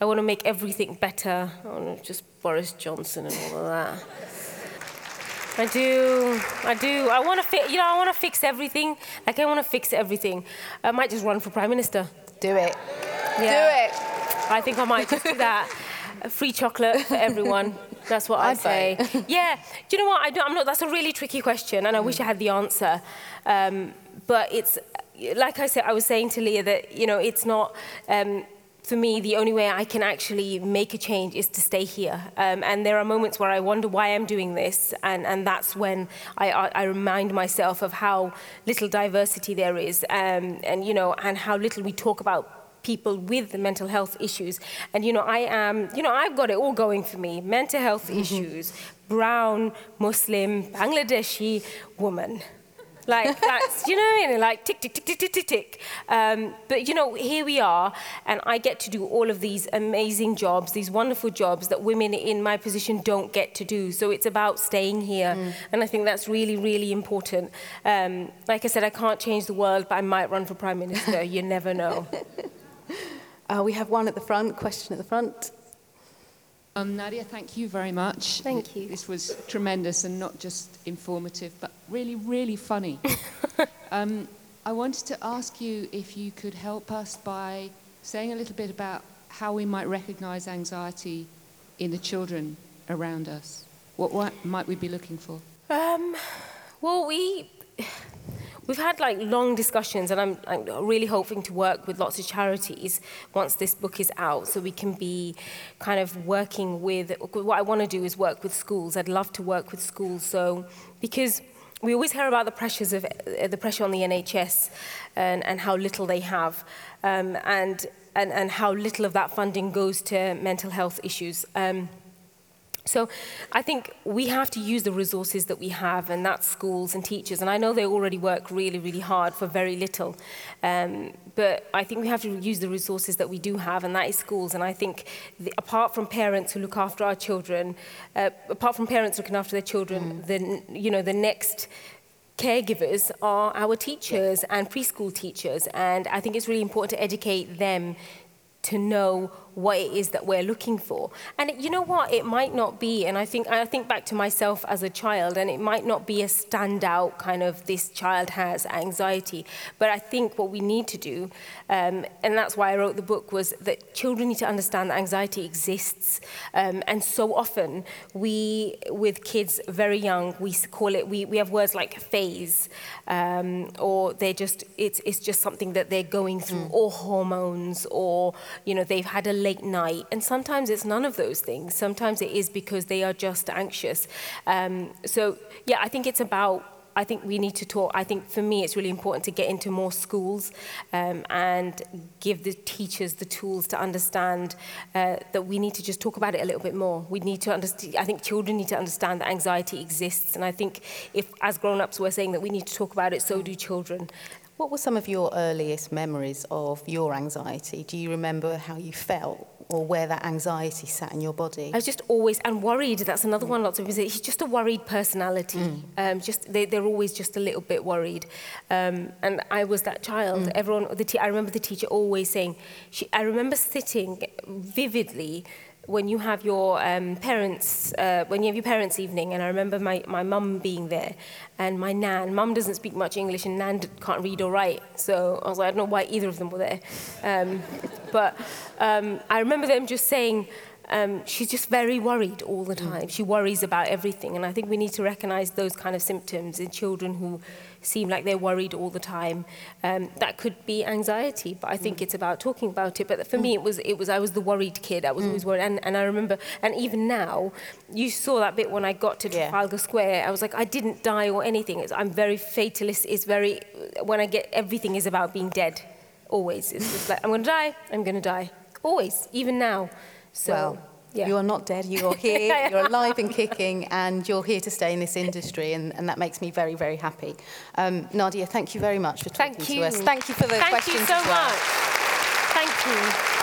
I want to make everything better. I want to just Boris Johnson and all of that. I do, I do. I want to fix, you know, I want to fix everything. Like I want to fix everything. I might just run for Prime Minister. Do it. Yeah. Do it. I think I might just do that. Free chocolate for everyone. That's what I'd say. Yeah. Do you know what? I don't, I'm not. That's a really tricky question, and I mm. wish I had the answer. Um, but it's like I said. I was saying to Leah that you know it's not. Um, For me, the only way I can actually make a change is to stay here. Um, and there are moments where I wonder why I'm doing this, and, and that's when I, I, I remind myself of how little diversity there is, um, and you know, and how little we talk about people with mental health issues. And you know, I am, you know, I've got it all going for me: mental health issues, brown, Muslim, Bangladeshi woman. Like that's, you know what I mean? Like tick, tick, tick, tick, tick, tick, tick. Um, but you know, here we are, and I get to do all of these amazing jobs, these wonderful jobs that women in my position don't get to do. So it's about staying here. Mm. And I think that's really, really important. Um, like I said, I can't change the world, but I might run for Prime Minister. You never know. Uh, we have one at the front, question at the front. Um, Nadiya, thank you very much. Thank you. This was tremendous, and not just informative, but really, really funny. um, I wanted to ask you if you could help us by saying a little bit about how we might recognize anxiety in the children around us. What, what might we be looking for? Um, well, we... We've had like long discussions, and I'm, I'm really hoping to work with lots of charities once this book is out, so we can be kind of working with, what I want to do is work with schools. I'd love to work with schools, so, because we always hear about the pressures of, uh, the pressure on the N H S and, and how little they have, um, and, and, and how little of that funding goes to mental health issues. Um, So I think we have to use the resources that we have, and that's schools and teachers. And I know they already work really, really hard for very little. Um, but I think we have to use the resources that we do have, and that is schools. And I think the, apart from parents who look after our children, uh, apart from parents looking after their children, mm. the, you know, the next caregivers are our teachers yeah. and preschool teachers. And I think it's really important to educate them to know what it is that we're looking for. And it, you know what? It might not be, and I think, I think back to myself as a child, and it might not be a standout kind of this child has anxiety, but I think what we need to do, um, and that's why I wrote the book, was that children need to understand that anxiety exists. Um, and so often we, with kids very young, we call it, we, we have words like phase, um, or they're just, it's, it's just something that they're going through, mm. or hormones, or, you know, they've had a late night. And sometimes it's none of those things. Sometimes it is because they are just anxious. Um, so, yeah, I think it's about, I think we need to talk, I think for me it's really important to get into more schools um, and give the teachers the tools to understand uh, that we need to just talk about it a little bit more. We need to understand, I think children need to understand that anxiety exists, and I think if as grown-ups we're saying that we need to talk about it, so do children. What were some of your earliest memories of your anxiety? Do you remember how you felt, or where that anxiety sat in your body? I was just always, and worried, that's another one, lots of people say, he's just a worried personality. Mm. Um, just they, they're always just a little bit worried. Um, and I was that child. Mm. Everyone, the te- I remember the teacher always saying, she, I remember sitting vividly when you have your um, parents, uh, when you have your parents' evening, and I remember my, my mum being there, and my nan, mum doesn't speak much English, and nan can't read or write, so I was like, I don't know why either of them were there. Um, but um, I remember them just saying, um, she's just very worried all the time. Mm. She worries about everything, and I think we need to recognise those kind of symptoms in children who seem like they're worried all the time. Um, that could be anxiety, but I think mm. it's about talking about it. But for mm. me, it was, it was I was the worried kid. I was mm. always worried. And, and I remember, and even now, you saw that bit when I got to Trafalgar yeah. Square, I was like, I didn't die or anything. It's, I'm very fatalist. It's very, when I get, everything is about being dead, always. It's just like, I'm going to die, I'm going to die. Always, even now. So. Well. Yeah. You are not dead, you are here, you're alive and kicking, and you're here to stay in this industry, and, and that makes me very, very happy. Um, Nadiya, thank you very much for talking thank you. to us. Thank you for the thank questions you so as well. much. Thank you.